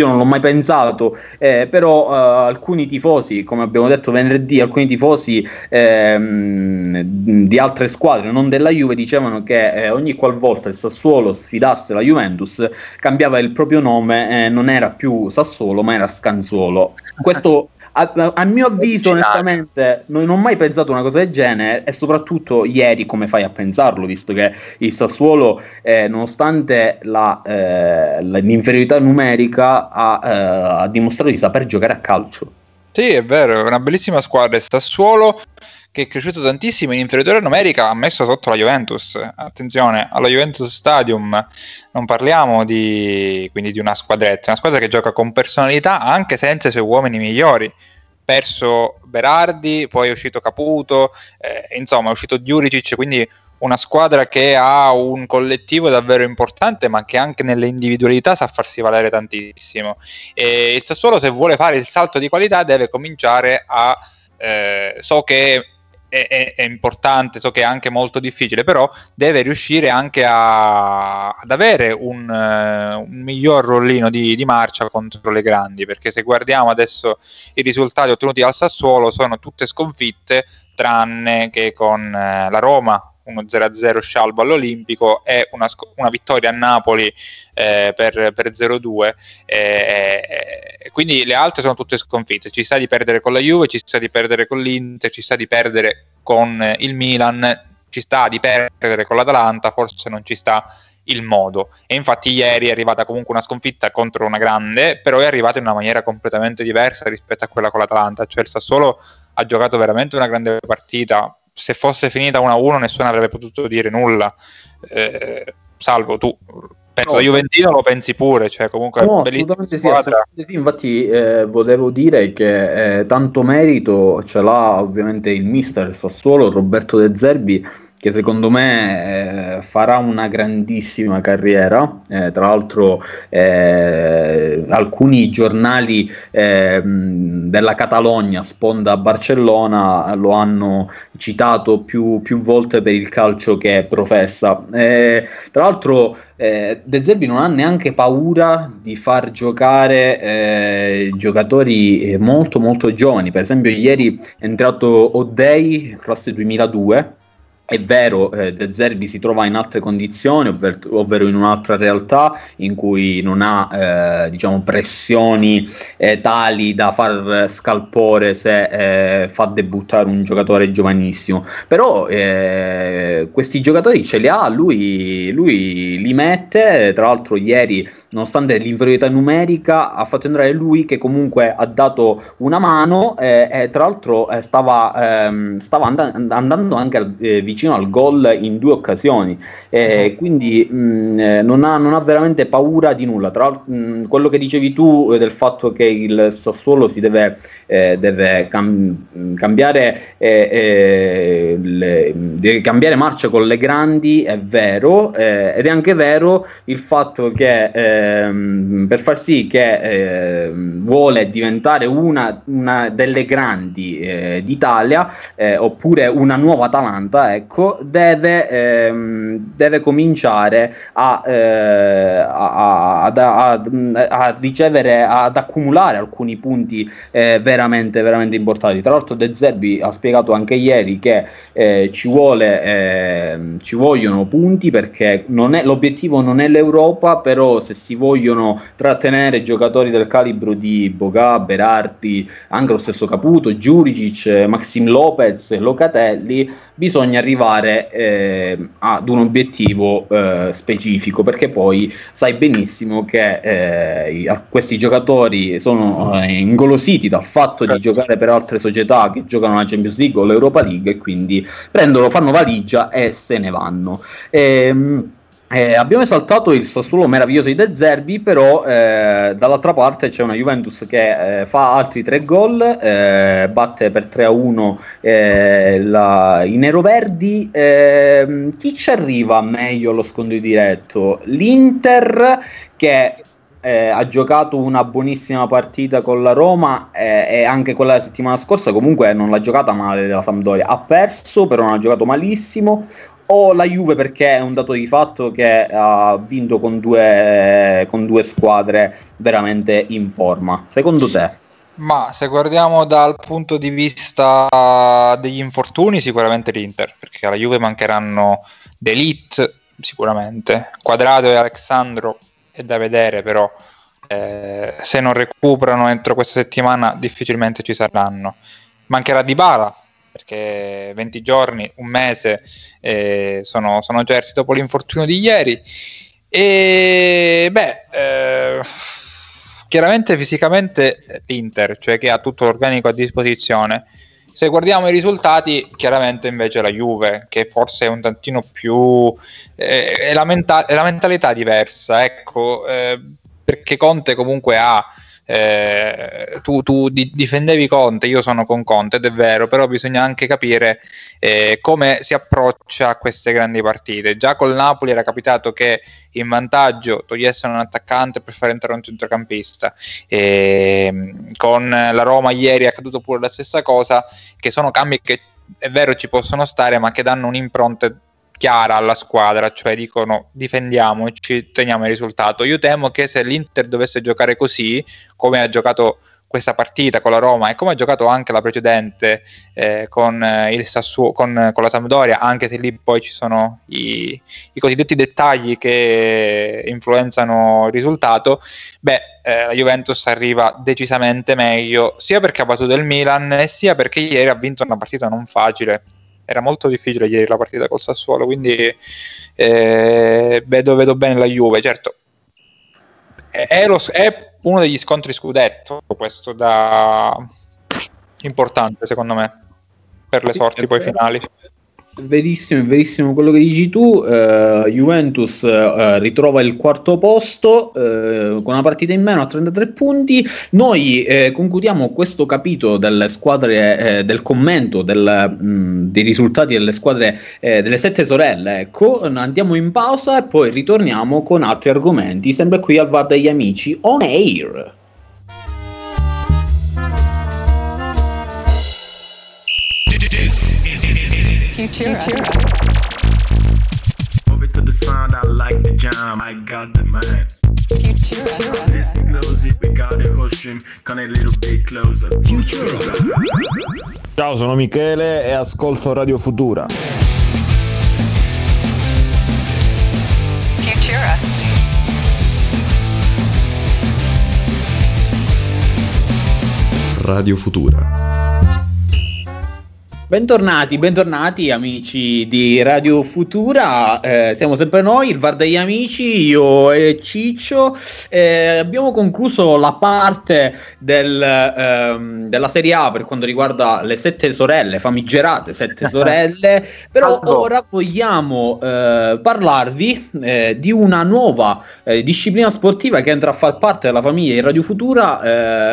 non l'ho mai pensato, però alcuni tifosi, come abbiamo detto venerdì, alcuni tifosi di altre squadre, non della Juve, dicevano che ogni qualvolta il Sassuolo sfidasse la Juventus cambiava il proprio nome, non era più Sassuolo ma era Scanzuolo. Questo... A mio avviso, onestamente, non ho mai pensato una cosa del genere, e soprattutto ieri come fai a pensarlo, visto che il Sassuolo, nonostante l'inferiorità numerica, ha dimostrato di saper giocare a calcio. Sì, è vero, è una bellissima squadra il Sassuolo, che è cresciuto tantissimo in inferiorità numerica, ha messo sotto la Juventus. Attenzione, alla Juventus Stadium non parliamo di una squadretta, è una squadra che gioca con personalità anche senza i suoi uomini migliori. Perso Berardi, poi è uscito Caputo, insomma è uscito Djuricic, quindi una squadra che ha un collettivo davvero importante, ma che anche nelle individualità sa farsi valere tantissimo. E il Sassuolo, se vuole fare il salto di qualità, deve cominciare a... so che è importante, so che è anche molto difficile, però deve riuscire anche ad avere un miglior rollino di marcia contro le grandi, perché se guardiamo adesso i risultati ottenuti dal Sassuolo sono tutte sconfitte, tranne che con la Roma, 1-0-0 scialbo all'Olimpico, e una vittoria a Napoli per 0-2, quindi le altre sono tutte sconfitte. Ci sta di perdere con la Juve, ci sta di perdere con l'Inter, ci sta di perdere con il Milan, ci sta di perdere con l'Atalanta, forse non ci sta il modo. E infatti ieri è arrivata comunque una sconfitta contro una grande, però è arrivata in una maniera completamente diversa rispetto a quella con l'Atalanta, cioè il Sassuolo ha giocato veramente una grande partita. Se fosse finita 1-1 nessuno avrebbe potuto dire nulla, salvo tu, penso da juventino lo pensi pure, cioè comunque no, assolutamente sì, infatti volevo dire che tanto merito ce l'ha ovviamente il mister Sassuolo, Roberto De Zerbi, che secondo me farà una grandissima carriera. Tra l'altro alcuni giornali della Catalogna, sponda Barcellona, lo hanno citato più volte per il calcio che professa. Tra l'altro De Zerbi non ha neanche paura di far giocare giocatori molto molto giovani. Per esempio ieri è entrato O'Day, classe 2002, È vero, De Zerbi si trova in altre condizioni, ovvero in un'altra realtà in cui non ha pressioni tali da far scalpore se fa debuttare un giocatore giovanissimo, però questi giocatori ce li ha, lui li mette. Tra l'altro ieri, nonostante l'inferiorità numerica, ha fatto entrare lui, che comunque ha dato una mano, e tra l'altro stava andando anche vicino al gol in due occasioni, quindi non ha veramente paura di nulla. Tra quello che dicevi tu del fatto che il Sassuolo si deve cambiare marcia con le grandi, è vero, ed è anche vero il fatto che per far sì che vuole diventare una delle grandi d'Italia, oppure una nuova Atalanta, ecco, deve cominciare a ricevere, ad accumulare alcuni punti veramente, veramente importanti. Tra l'altro De Zerbi ha spiegato anche ieri che ci vogliono punti, perché l'obiettivo non è l'Europa, però se si vogliono trattenere giocatori del calibro di Bogà, Berardi, anche lo stesso Caputo, Juricic, Maxim Lopez, Locatelli, bisogna arrivare ad un obiettivo specifico, perché poi sai benissimo che questi giocatori sono ingolositi dal fatto, certo, di giocare per altre società che giocano la Champions League o l'Europa League, e quindi fanno valigia e se ne vanno. Abbiamo esaltato il Sassuolo meraviglioso di De Zerbi, però dall'altra parte c'è una Juventus che fa altri 3 gol, batte per 3-1 i neroverdi. Chi ci arriva meglio allo scontro diretto? L'Inter, che ha giocato una buonissima partita con la Roma, e anche quella della settimana scorsa comunque non l'ha giocata male la Sampdoria, ha perso però non ha giocato malissimo, o la Juve, perché è un dato di fatto che ha vinto con due squadre veramente in forma, secondo te? Ma se guardiamo dal punto di vista degli infortuni, sicuramente l'Inter, perché alla Juve mancheranno D'Elite sicuramente, Quadrato e Alessandro è da vedere, però se non recuperano entro questa settimana difficilmente ci saranno. Mancherà Dybala, perché 20 giorni, un mese, sono certi dopo l'infortunio di ieri. E chiaramente fisicamente l'Inter, cioè che ha tutto l'organico a disposizione. Se guardiamo i risultati, chiaramente invece la Juve, che forse è un tantino più... è la mentalità diversa, ecco, perché Conte comunque ha... tu difendevi Conte, io sono con Conte ed è vero, però bisogna anche capire come si approccia a queste grandi partite. Già col Napoli era capitato che in vantaggio togliessero un attaccante per far entrare un centrocampista, con la Roma ieri è accaduto pure la stessa cosa, che sono cambi che è vero ci possono stare, ma che danno un'impronta chiara alla squadra, cioè dicono difendiamoci, teniamo il risultato. Io temo che se l'Inter dovesse giocare così, come ha giocato questa partita con la Roma e come ha giocato anche la precedente con la Sampdoria, anche se lì poi ci sono i cosiddetti dettagli che influenzano il risultato, la Juventus arriva decisamente meglio, sia perché ha battuto il Milan, sia perché ieri ha vinto una partita non facile. Era molto difficile ieri la partita col Sassuolo, quindi vedo bene la Juve. Certo, è uno degli scontri scudetto, questo importante secondo me, per le sorti poi finali. Verissimo quello che dici tu. Juventus ritrova il 4° posto con una partita in meno a 33 punti. Noi concludiamo questo capitolo delle squadre, del commento dei risultati delle squadre, delle 7 sorelle, ecco. Andiamo in pausa e poi ritorniamo con altri argomenti, sempre qui al VAR degli Amici On Air. Futura. Move it to the sound, I like the jam, I got the man. Futura. This close it, we got the whole stream, come a little bit closer. Futura. Ciao, sono Michele e ascolto Radio Futura. Futura. Radio Futura. Bentornati amici di Radio Futura, siamo sempre noi, il VAR degli amici, io e Ciccio. Abbiamo concluso la parte della Serie A per quanto riguarda le sette sorelle, famigerate sette sorelle, però ora vogliamo parlarvi di una nuova disciplina sportiva che entra a far parte della famiglia di Radio Futura.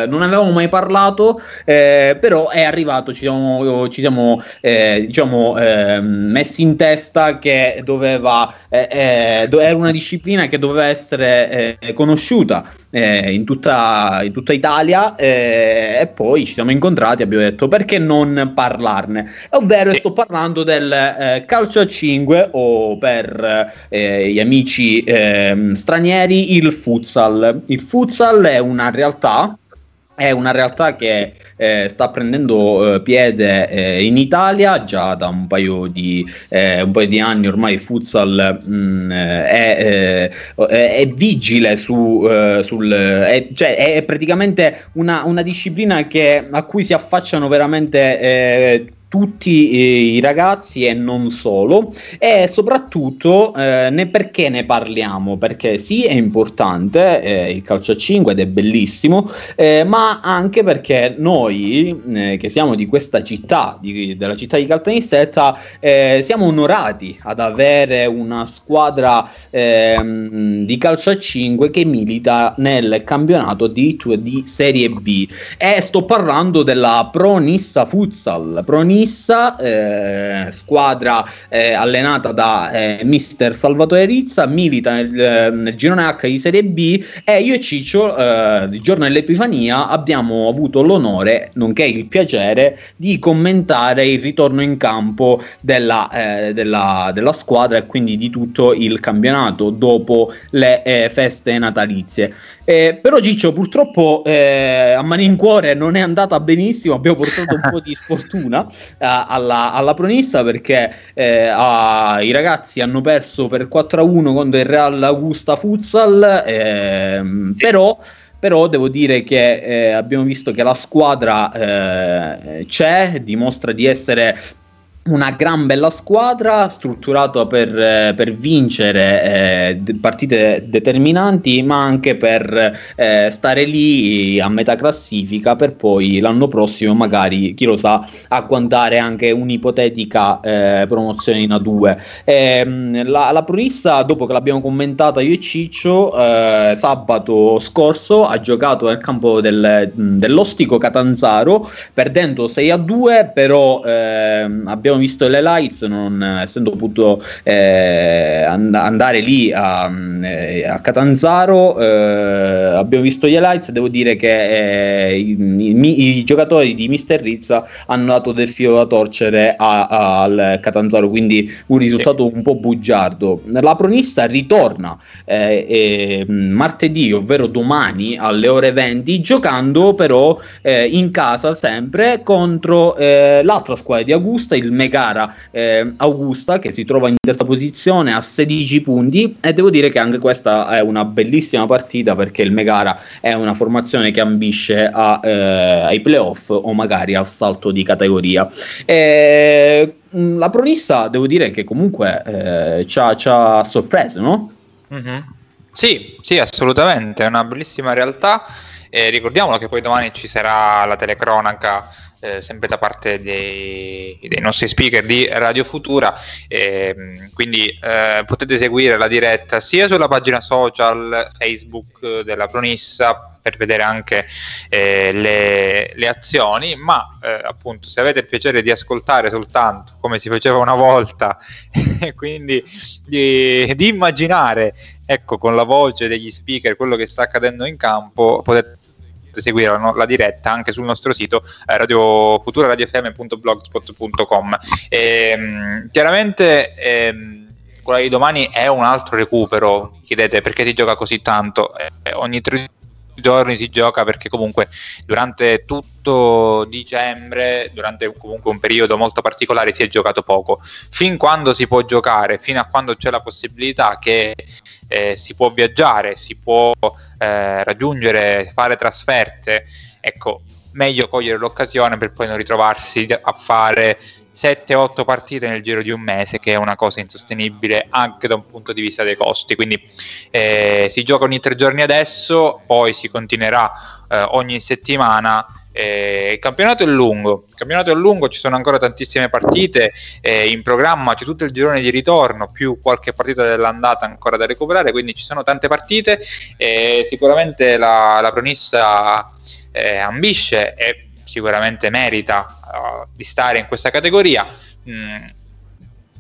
Non ne avevamo mai parlato, però è arrivato, ci siamo messi in testa che doveva era una disciplina che doveva essere conosciuta in tutta Italia, e poi ci siamo incontrati e abbiamo detto perché non parlarne, ovvero sì. Sto parlando del calcio a 5, o per gli amici stranieri il futsal è una realtà che sta prendendo piede in Italia già da un paio di anni ormai. Il futsal è vigile è praticamente una disciplina a cui si affacciano veramente tutti i ragazzi e non solo, e soprattutto perché ne parliamo, perché sì, è importante il calcio a 5 ed è bellissimo, ma anche perché noi che siamo di questa città, della città di Caltanissetta, siamo onorati ad avere una squadra di calcio a 5 che milita nel campionato di Serie B, e sto parlando della Pro Nissa Futsal. Squadra allenata da mister Salvatore Rizza, milita nel girone H di Serie B, e io e Ciccio il giorno dell'Epifania abbiamo avuto l'onore, nonché il piacere, di commentare il ritorno in campo della squadra e quindi di tutto il campionato dopo le feste natalizie. Però Ciccio, purtroppo a malincuore non è andata benissimo, abbiamo portato un po' di sfortuna alla Pronissa, perché i ragazzi hanno perso per 4-1 contro il Real Augusta Futsal, sì. Però devo dire che abbiamo visto che la squadra dimostra di essere una gran bella squadra, strutturata per vincere partite determinanti, ma anche per stare lì a metà classifica per poi l'anno prossimo, magari, chi lo sa, agguantare anche un'ipotetica promozione in A2. La Prunissa, dopo che l'abbiamo commentata io e Ciccio, sabato scorso ha giocato nel campo dell'Ostico Catanzaro, perdendo 6-2, però abbiamo visto le lights, non essendo potuto andare lì a Catanzaro, abbiamo visto gli highlights. Devo dire che i giocatori di Mister Rizza hanno dato del filo da torcere al Catanzaro, quindi un risultato un po' bugiardo. La Pronista ritorna martedì, ovvero domani alle ore 20, giocando però in casa sempre contro l'altra squadra di Augusta, il Megara Augusta, che si trova in terza posizione a 16 punti, e devo dire che anche questa è una bellissima partita, perché il Megara è una formazione che ambisce ai playoff o magari al salto di categoria. La Pronissa, devo dire che comunque ci ha sorpreso, no? Mm-hmm. Sì, assolutamente, è una bellissima realtà. Ricordiamolo che poi domani ci sarà la telecronaca, sempre da parte dei nostri speaker di Radio Futura, quindi potete seguire la diretta sia sulla pagina social Facebook della Pronissa per vedere anche le azioni, ma appunto, se avete il piacere di ascoltare soltanto, come si faceva una volta, quindi di immaginare, ecco, con la voce degli speaker quello che sta accadendo in campo, potete seguire la diretta anche sul nostro sito radiofuturaradiofm.blogspot.com. Chiaramente quella di domani è un altro recupero. Chiedete perché si gioca così tanto, ogni 3 giorni si gioca, perché comunque durante tutto dicembre, durante comunque un periodo molto particolare, si è giocato poco. Fin quando si può giocare, fino a quando c'è la possibilità che si può viaggiare, si può raggiungere, fare trasferte, ecco, meglio cogliere l'occasione per poi non ritrovarsi a fare 7-8 partite nel giro di un mese, che è una cosa insostenibile anche da un punto di vista dei costi. Quindi si gioca ogni 3 giorni adesso, poi si continuerà ogni settimana. Il campionato è lungo, ci sono ancora tantissime partite in programma, c'è tutto il girone di ritorno più qualche partita dell'andata ancora da recuperare, quindi ci sono tante partite e sicuramente la Pronissa ambisce e sicuramente merita di stare in questa categoria.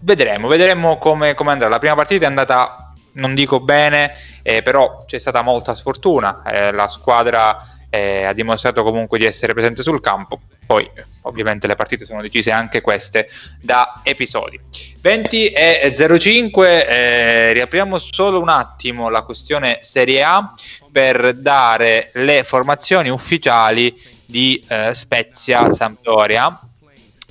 Vedremo come andrà. La prima partita è andata, non dico bene, però c'è stata molta sfortuna, la squadra ha dimostrato comunque di essere presente sul campo. Poi ovviamente le partite sono decise anche queste da episodi. 20:05, riapriamo solo un attimo la questione Serie A per dare le formazioni ufficiali di Spezia Sampdoria,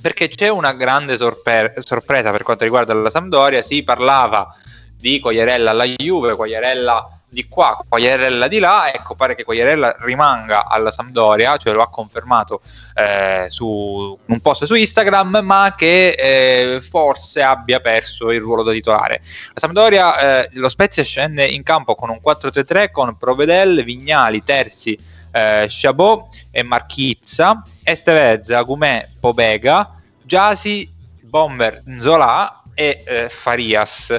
perché c'è una grande sorpresa per quanto riguarda la Sampdoria. Si parlava di Quagliarella alla Juve, Quagliarella di qua, Quagliarella di là, ecco, pare che Quagliarella rimanga alla Sampdoria, cioè lo ha confermato su un post su Instagram, ma che forse abbia perso il ruolo da titolare. La Sampdoria, lo Spezia scende in campo con un 4-3-3 con Provedel, Vignali, Terzi, Chabot e Marchizza, Estevez, Agumè, Pobega, Giasi, Bomber, Nzola e Farias.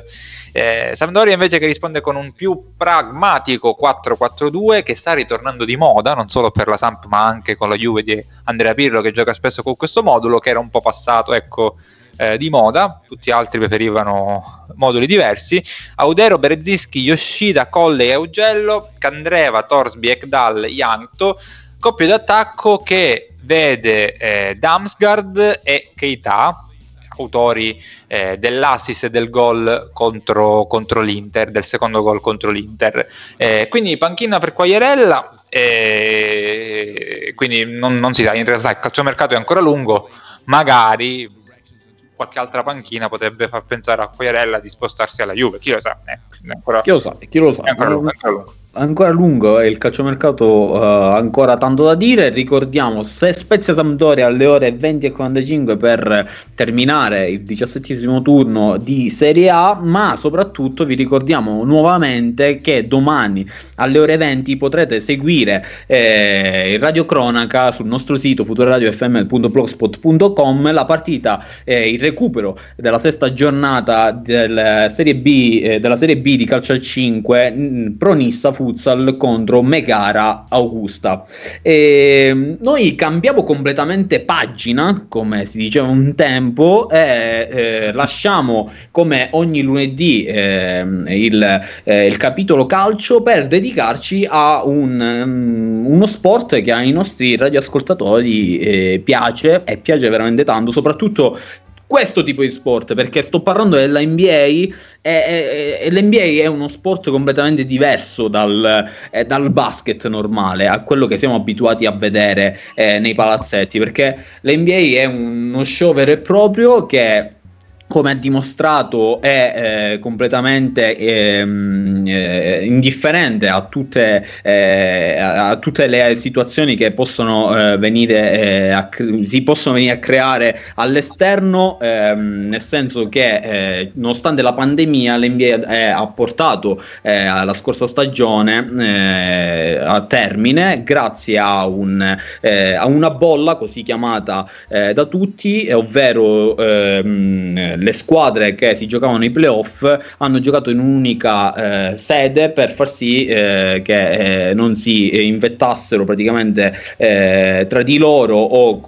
Sampdoria invece che risponde con un più pragmatico 4-4-2 che sta ritornando di moda, non solo per la Samp ma anche con la Juve di Andrea Pirlo, che gioca spesso con questo modulo che era un po' passato, ecco, di moda. Tutti gli altri preferivano moduli diversi. Audero, Berezinski, Yoshida, Colle e Augello, Candreva, Torsby, Ekdal, Janto. Coppia d'attacco che vede Damsgaard e Keita, autori dell'assist e del gol contro l'Inter, del secondo gol contro l'Inter, quindi panchina per Quagliarella, quindi non si sa, in realtà il calciomercato è ancora lungo, magari qualche altra panchina potrebbe far pensare a Quagliarella di spostarsi alla Juve, chi lo sa, chi lo sa. È ancora lungo il calciomercato, ancora tanto da dire. Ricordiamo Spezia Sampdoria alle ore 20:45 per terminare il 17° turno di Serie A, ma soprattutto vi ricordiamo nuovamente che domani alle ore 20 potrete seguire il Radio Cronaca sul nostro sito futuraradiofm.blogspot.com, la partita, il recupero della sesta giornata della Serie B di calcio a 5, Pronissa Futsal contro Megara Augusta. Noi cambiamo completamente pagina, come si diceva un tempo, e lasciamo come ogni lunedì il capitolo calcio per dedicarci a uno sport che ai nostri radioascoltatori piace, e piace veramente tanto, soprattutto questo tipo di sport, perché sto parlando della NBA e l'NBA è uno sport completamente diverso dal basket normale, a quello che siamo abituati a vedere nei palazzetti, perché l'NBA è uno show vero e proprio che, come ha dimostrato, è completamente indifferente a tutte le situazioni che si possono venire a creare all'esterno, nel senso che nonostante la pandemia l'NBA ha portato la scorsa stagione a termine grazie a una bolla così chiamata da tutti, ovvero le squadre che si giocavano i playoff hanno giocato in un'unica sede per far sì che non si infettassero praticamente tra di loro o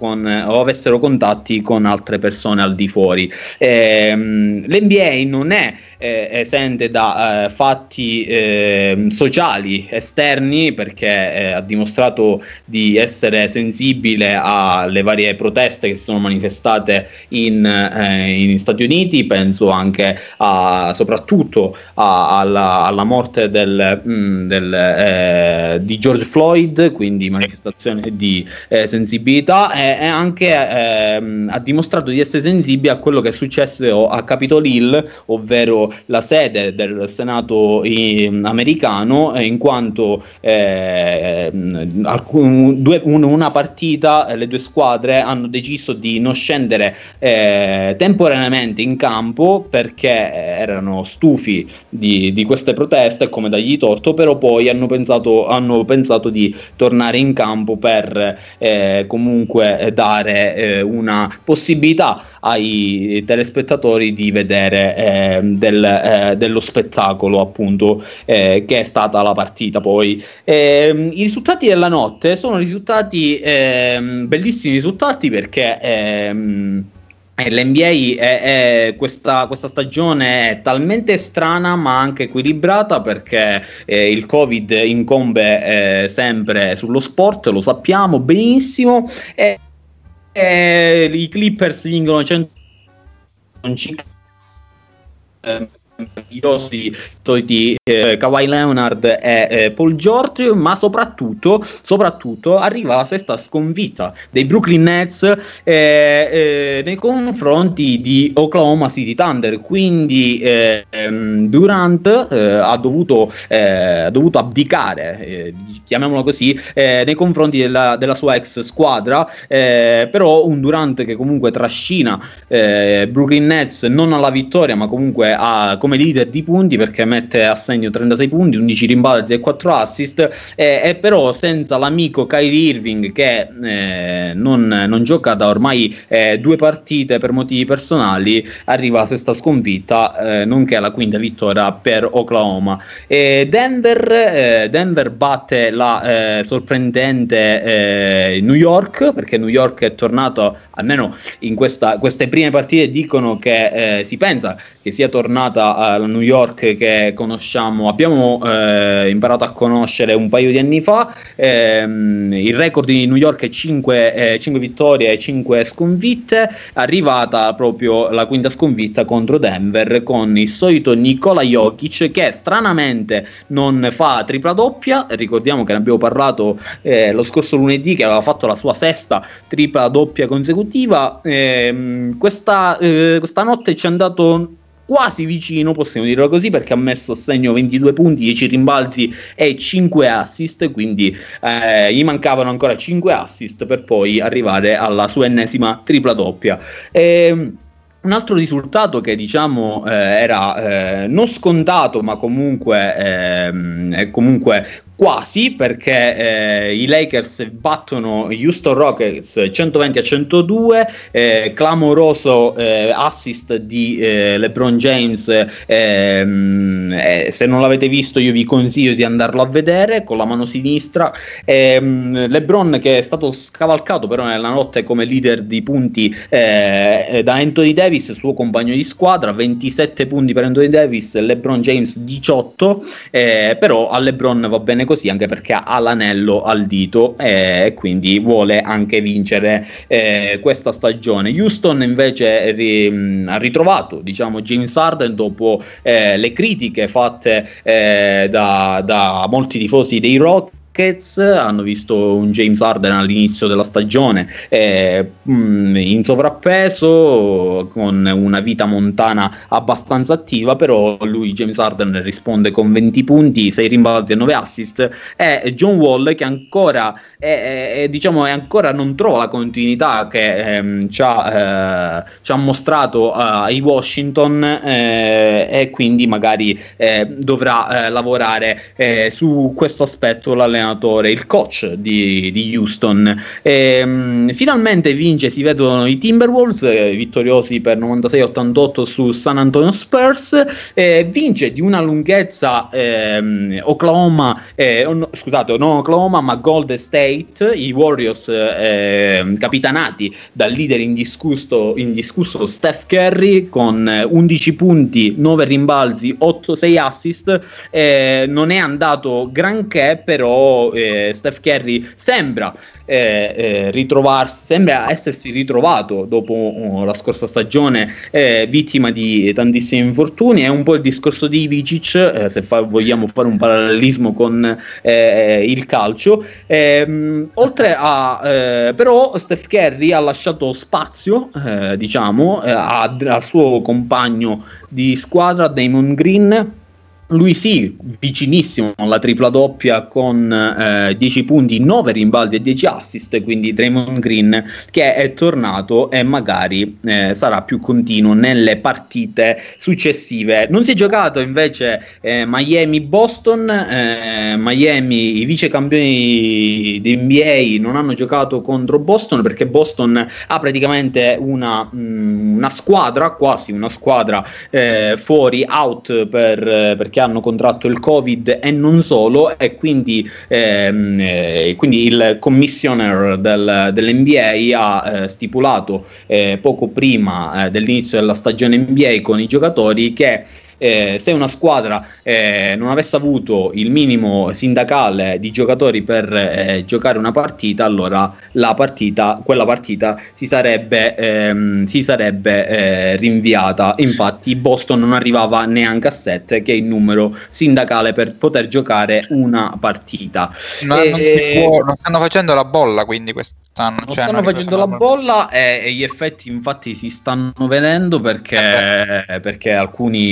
avessero contatti con altre persone al di fuori. L'NBA non è esente da fatti sociali esterni, perché ha dimostrato di essere sensibile alle varie proteste che si sono manifestate in Stati Stati Uniti, penso anche soprattutto alla morte di George Floyd, quindi manifestazione di sensibilità, e anche ha dimostrato di essere sensibile a quello che è successo a Capitol Hill, ovvero la sede del Senato americano, in quanto una partita le due squadre hanno deciso di non scendere temporaneamente in campo perché erano stufi di queste proteste, come dagli torto, però poi hanno pensato di tornare in campo per comunque dare una possibilità ai telespettatori di vedere dello spettacolo, appunto, che è stata la partita. Poi i risultati della notte sono risultati bellissimi risultati, perché l'NBA è questa stagione è talmente strana ma anche equilibrata, perché il Covid incombe sempre sullo sport, lo sappiamo benissimo, e i Clippers vincono 105 soliti Kawhi Leonard e Paul George, ma soprattutto arriva la sesta sconfitta dei Brooklyn Nets nei confronti di Oklahoma City Thunder, quindi Durant ha dovuto abdicare, chiamiamolo così, nei confronti della sua ex squadra, però un Durant che comunque trascina Brooklyn Nets non alla vittoria ma comunque come leader di punti, perché mette a segno 36 punti, 11 rimbalzi e 4 assist, e però senza l'amico Kyrie Irving che non gioca da ormai 2 partite per motivi personali, arriva la sesta sconfitta, nonché la quinta vittoria per Oklahoma. Denver batte la sorprendente New York, perché New York è tornato, almeno in queste prime partite dicono che si pensa che sia tornato alla New York che conosciamo, abbiamo imparato a conoscere un paio di anni fa. Il record di New York è 5 vittorie e 5 sconfitte, arrivata proprio la quinta sconfitta contro Denver con il solito Nikola Jokic che stranamente non fa tripla doppia. Ricordiamo che ne abbiamo parlato lo scorso lunedì, che aveva fatto la sua sesta tripla doppia consecutiva. Questa notte ci è andato quasi vicino, possiamo dirlo così, perché ha messo a segno 22 punti, 10 rimbalzi e 5 assist, quindi gli mancavano ancora 5 assist per poi arrivare alla sua ennesima tripla doppia. Un altro risultato che diciamo era non scontato ma comunque quasi, perché i Lakers battono Houston Rockets 120-102, clamoroso assist di LeBron James, se non l'avete visto io vi consiglio di andarlo a vedere con la mano sinistra. LeBron che è stato scavalcato però nella notte come leader di punti da Anthony Davis, suo compagno di squadra, 27 punti per Anthony Davis, LeBron James 18, però a LeBron va bene così, anche perché ha l'anello al dito e quindi vuole anche vincere questa stagione. Houston invece ha ritrovato, diciamo, James Harden dopo le critiche fatte da molti tifosi dei Rockets. Hanno visto un James Harden all'inizio della stagione in sovrappeso, con una vita montana abbastanza attiva, però lui, James Harden, risponde con 20 punti, 6 rimbalzi e 9 assist. E John Wall che ancora ancora non trova la continuità che ci ha mostrato ai Washington, e quindi magari dovrà lavorare su questo aspetto il coach di Houston. Finalmente si vedono i Timberwolves vittoriosi per 96-88 su San Antonio Spurs, vince di una lunghezza Golden State, i Warriors capitanati dal leader indiscusso Steph Curry con 11 punti, 9 rimbalzi, 6 assist. Non è andato granché, però po' Steph Curry sembra ritrovarsi, sembra essersi ritrovato dopo la scorsa stagione vittima di tantissimi infortuni. È un po' il discorso di Ilicic, se vogliamo fare un parallelismo con il calcio. Oltre a però Steph Curry ha lasciato spazio diciamo al suo compagno di squadra Damon Green. Lui sì, vicinissimo alla tripla doppia con 10 punti, 9 rimbalzi e 10 assist, quindi Draymond Green che è tornato e magari sarà più continuo nelle partite successive. Non si è giocato invece Miami-Boston, Miami, i vice campioni di NBA, non hanno giocato contro Boston perché Boston ha praticamente una squadra, quasi una squadra fuori, out perché hanno contratto il Covid e non solo, e quindi il commissioner dell'NBA ha stipulato poco prima dell'inizio della stagione NBA con i giocatori che se una squadra non avesse avuto il minimo sindacale di giocatori per giocare una partita, allora quella partita si sarebbe rinviata. Infatti Boston non arrivava neanche a 7, che è il numero sindacale per poter giocare una partita. Non stanno facendo la bolla, quindi quest'anno e gli effetti infatti si stanno vedendo perché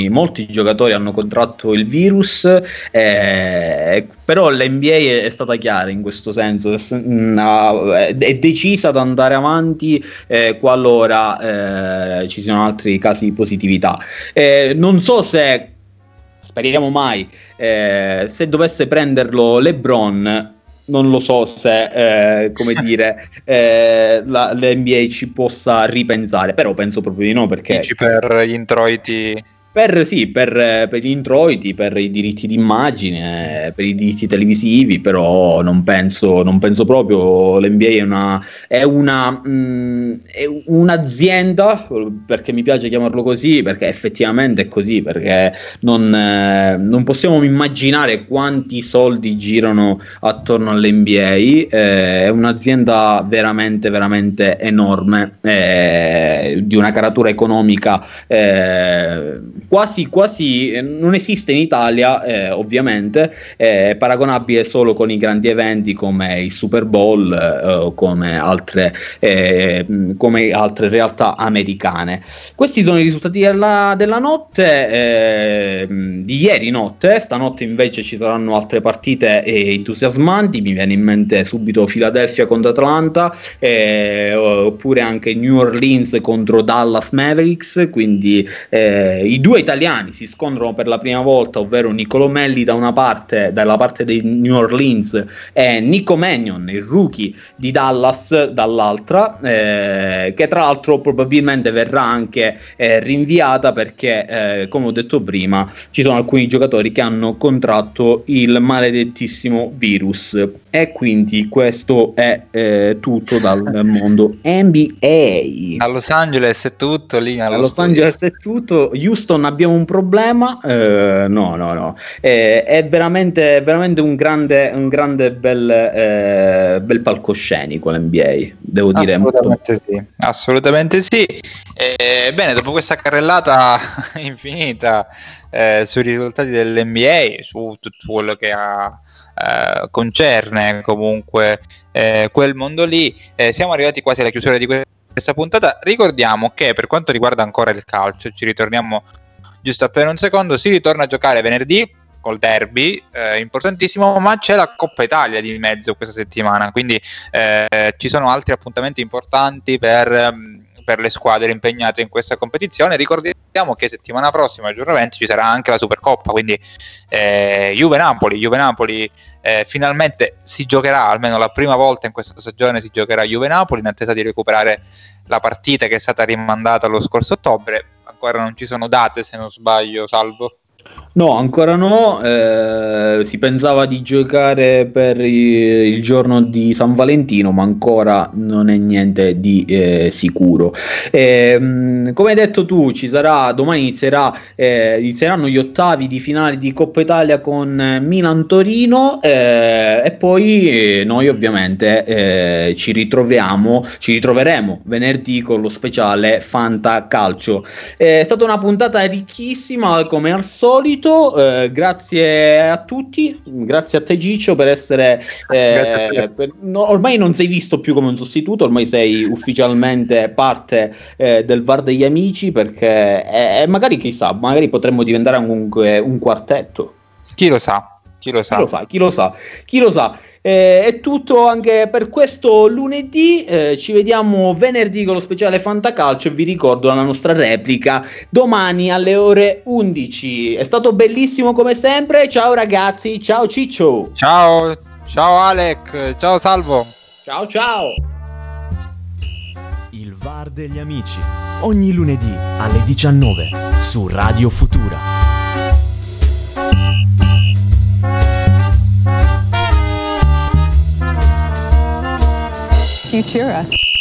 molti giocatori hanno contratto il virus, però l'NBA è stata chiara in questo senso, è decisa ad andare avanti qualora ci siano altri casi di positività. Non so se, speriamo mai, se dovesse prenderlo LeBron, non lo so se l'NBA ci possa ripensare, però penso proprio di no, perché per gli introiti. Per gli introiti, per i diritti d'immagine, per i diritti televisivi, però non penso proprio. L'NBA è un'azienda, perché mi piace chiamarlo così, perché effettivamente è così, perché non possiamo immaginare quanti soldi girano attorno all'NBA, è un'azienda veramente, veramente enorme, di una caratura economica quasi non esiste in Italia, ovviamente, paragonabile solo con i grandi eventi come il Super Bowl o come altre realtà americane. Questi sono i risultati della notte, di ieri notte. Stanotte invece ci saranno altre partite entusiasmanti, mi viene in mente subito Philadelphia contro Atlanta, oppure anche New Orleans contro Dallas Mavericks, quindi i due italiani si scontrano per la prima volta, ovvero Nicolò Melli dalla parte dei New Orleans e Nico Mannion, il rookie di Dallas, dall'altra, che tra l'altro probabilmente verrà anche rinviata perché, come ho detto prima, ci sono alcuni giocatori che hanno contratto il maledettissimo virus. E quindi questo è tutto dal mondo NBA. A Los Angeles è tutto, lì a Los Angeles è tutto. Houston abbiamo un problema? No. È veramente, veramente un grande bel palcoscenico l'NBA, devo dire. Assolutamente sì. Bene, dopo questa carrellata infinita sui risultati dell'NBA, su tutto quello che ha concerne comunque quel mondo lì, siamo arrivati quasi alla chiusura di questa puntata. Ricordiamo che per quanto riguarda ancora il calcio, ci ritorniamo giusto appena un secondo, si ritorna a giocare venerdì col derby, importantissimo, ma c'è la Coppa Italia di mezzo questa settimana, quindi ci sono altri appuntamenti importanti per le squadre impegnate in questa competizione. Ricordiamo che settimana prossima, il giorno 20, ci sarà anche la Supercoppa, quindi Juve-Napoli finalmente si giocherà, almeno la prima volta in questa stagione si giocherà Juve-Napoli, in attesa di recuperare la partita che è stata rimandata lo scorso ottobre. Ancora non ci sono date, se non sbaglio, Salvo. No, ancora no, si pensava di giocare per il giorno di San Valentino, ma ancora non è niente di sicuro. Come hai detto tu, ci sarà domani, inizieranno gli ottavi di finale di Coppa Italia con Milan-Torino, e poi noi ovviamente ci ritroveremo venerdì con lo speciale Fantacalcio. È stata una puntata ricchissima come al solito. Grazie a tutti, grazie a te Giccio per essere ormai non sei visto più come un sostituto, ormai sei ufficialmente parte del VAR degli amici, perché magari chissà, magari potremmo diventare comunque un quartetto, chi lo sa. È tutto anche per questo lunedì, ci vediamo venerdì con lo speciale Fantacalcio e vi ricordo la nostra replica domani alle ore 11. È stato bellissimo come sempre, ciao ragazzi, ciao Ciccio. Ciao Alec, ciao Salvo. Ciao. Il VAR degli amici, ogni lunedì alle 19 su Radio Futura. Futura.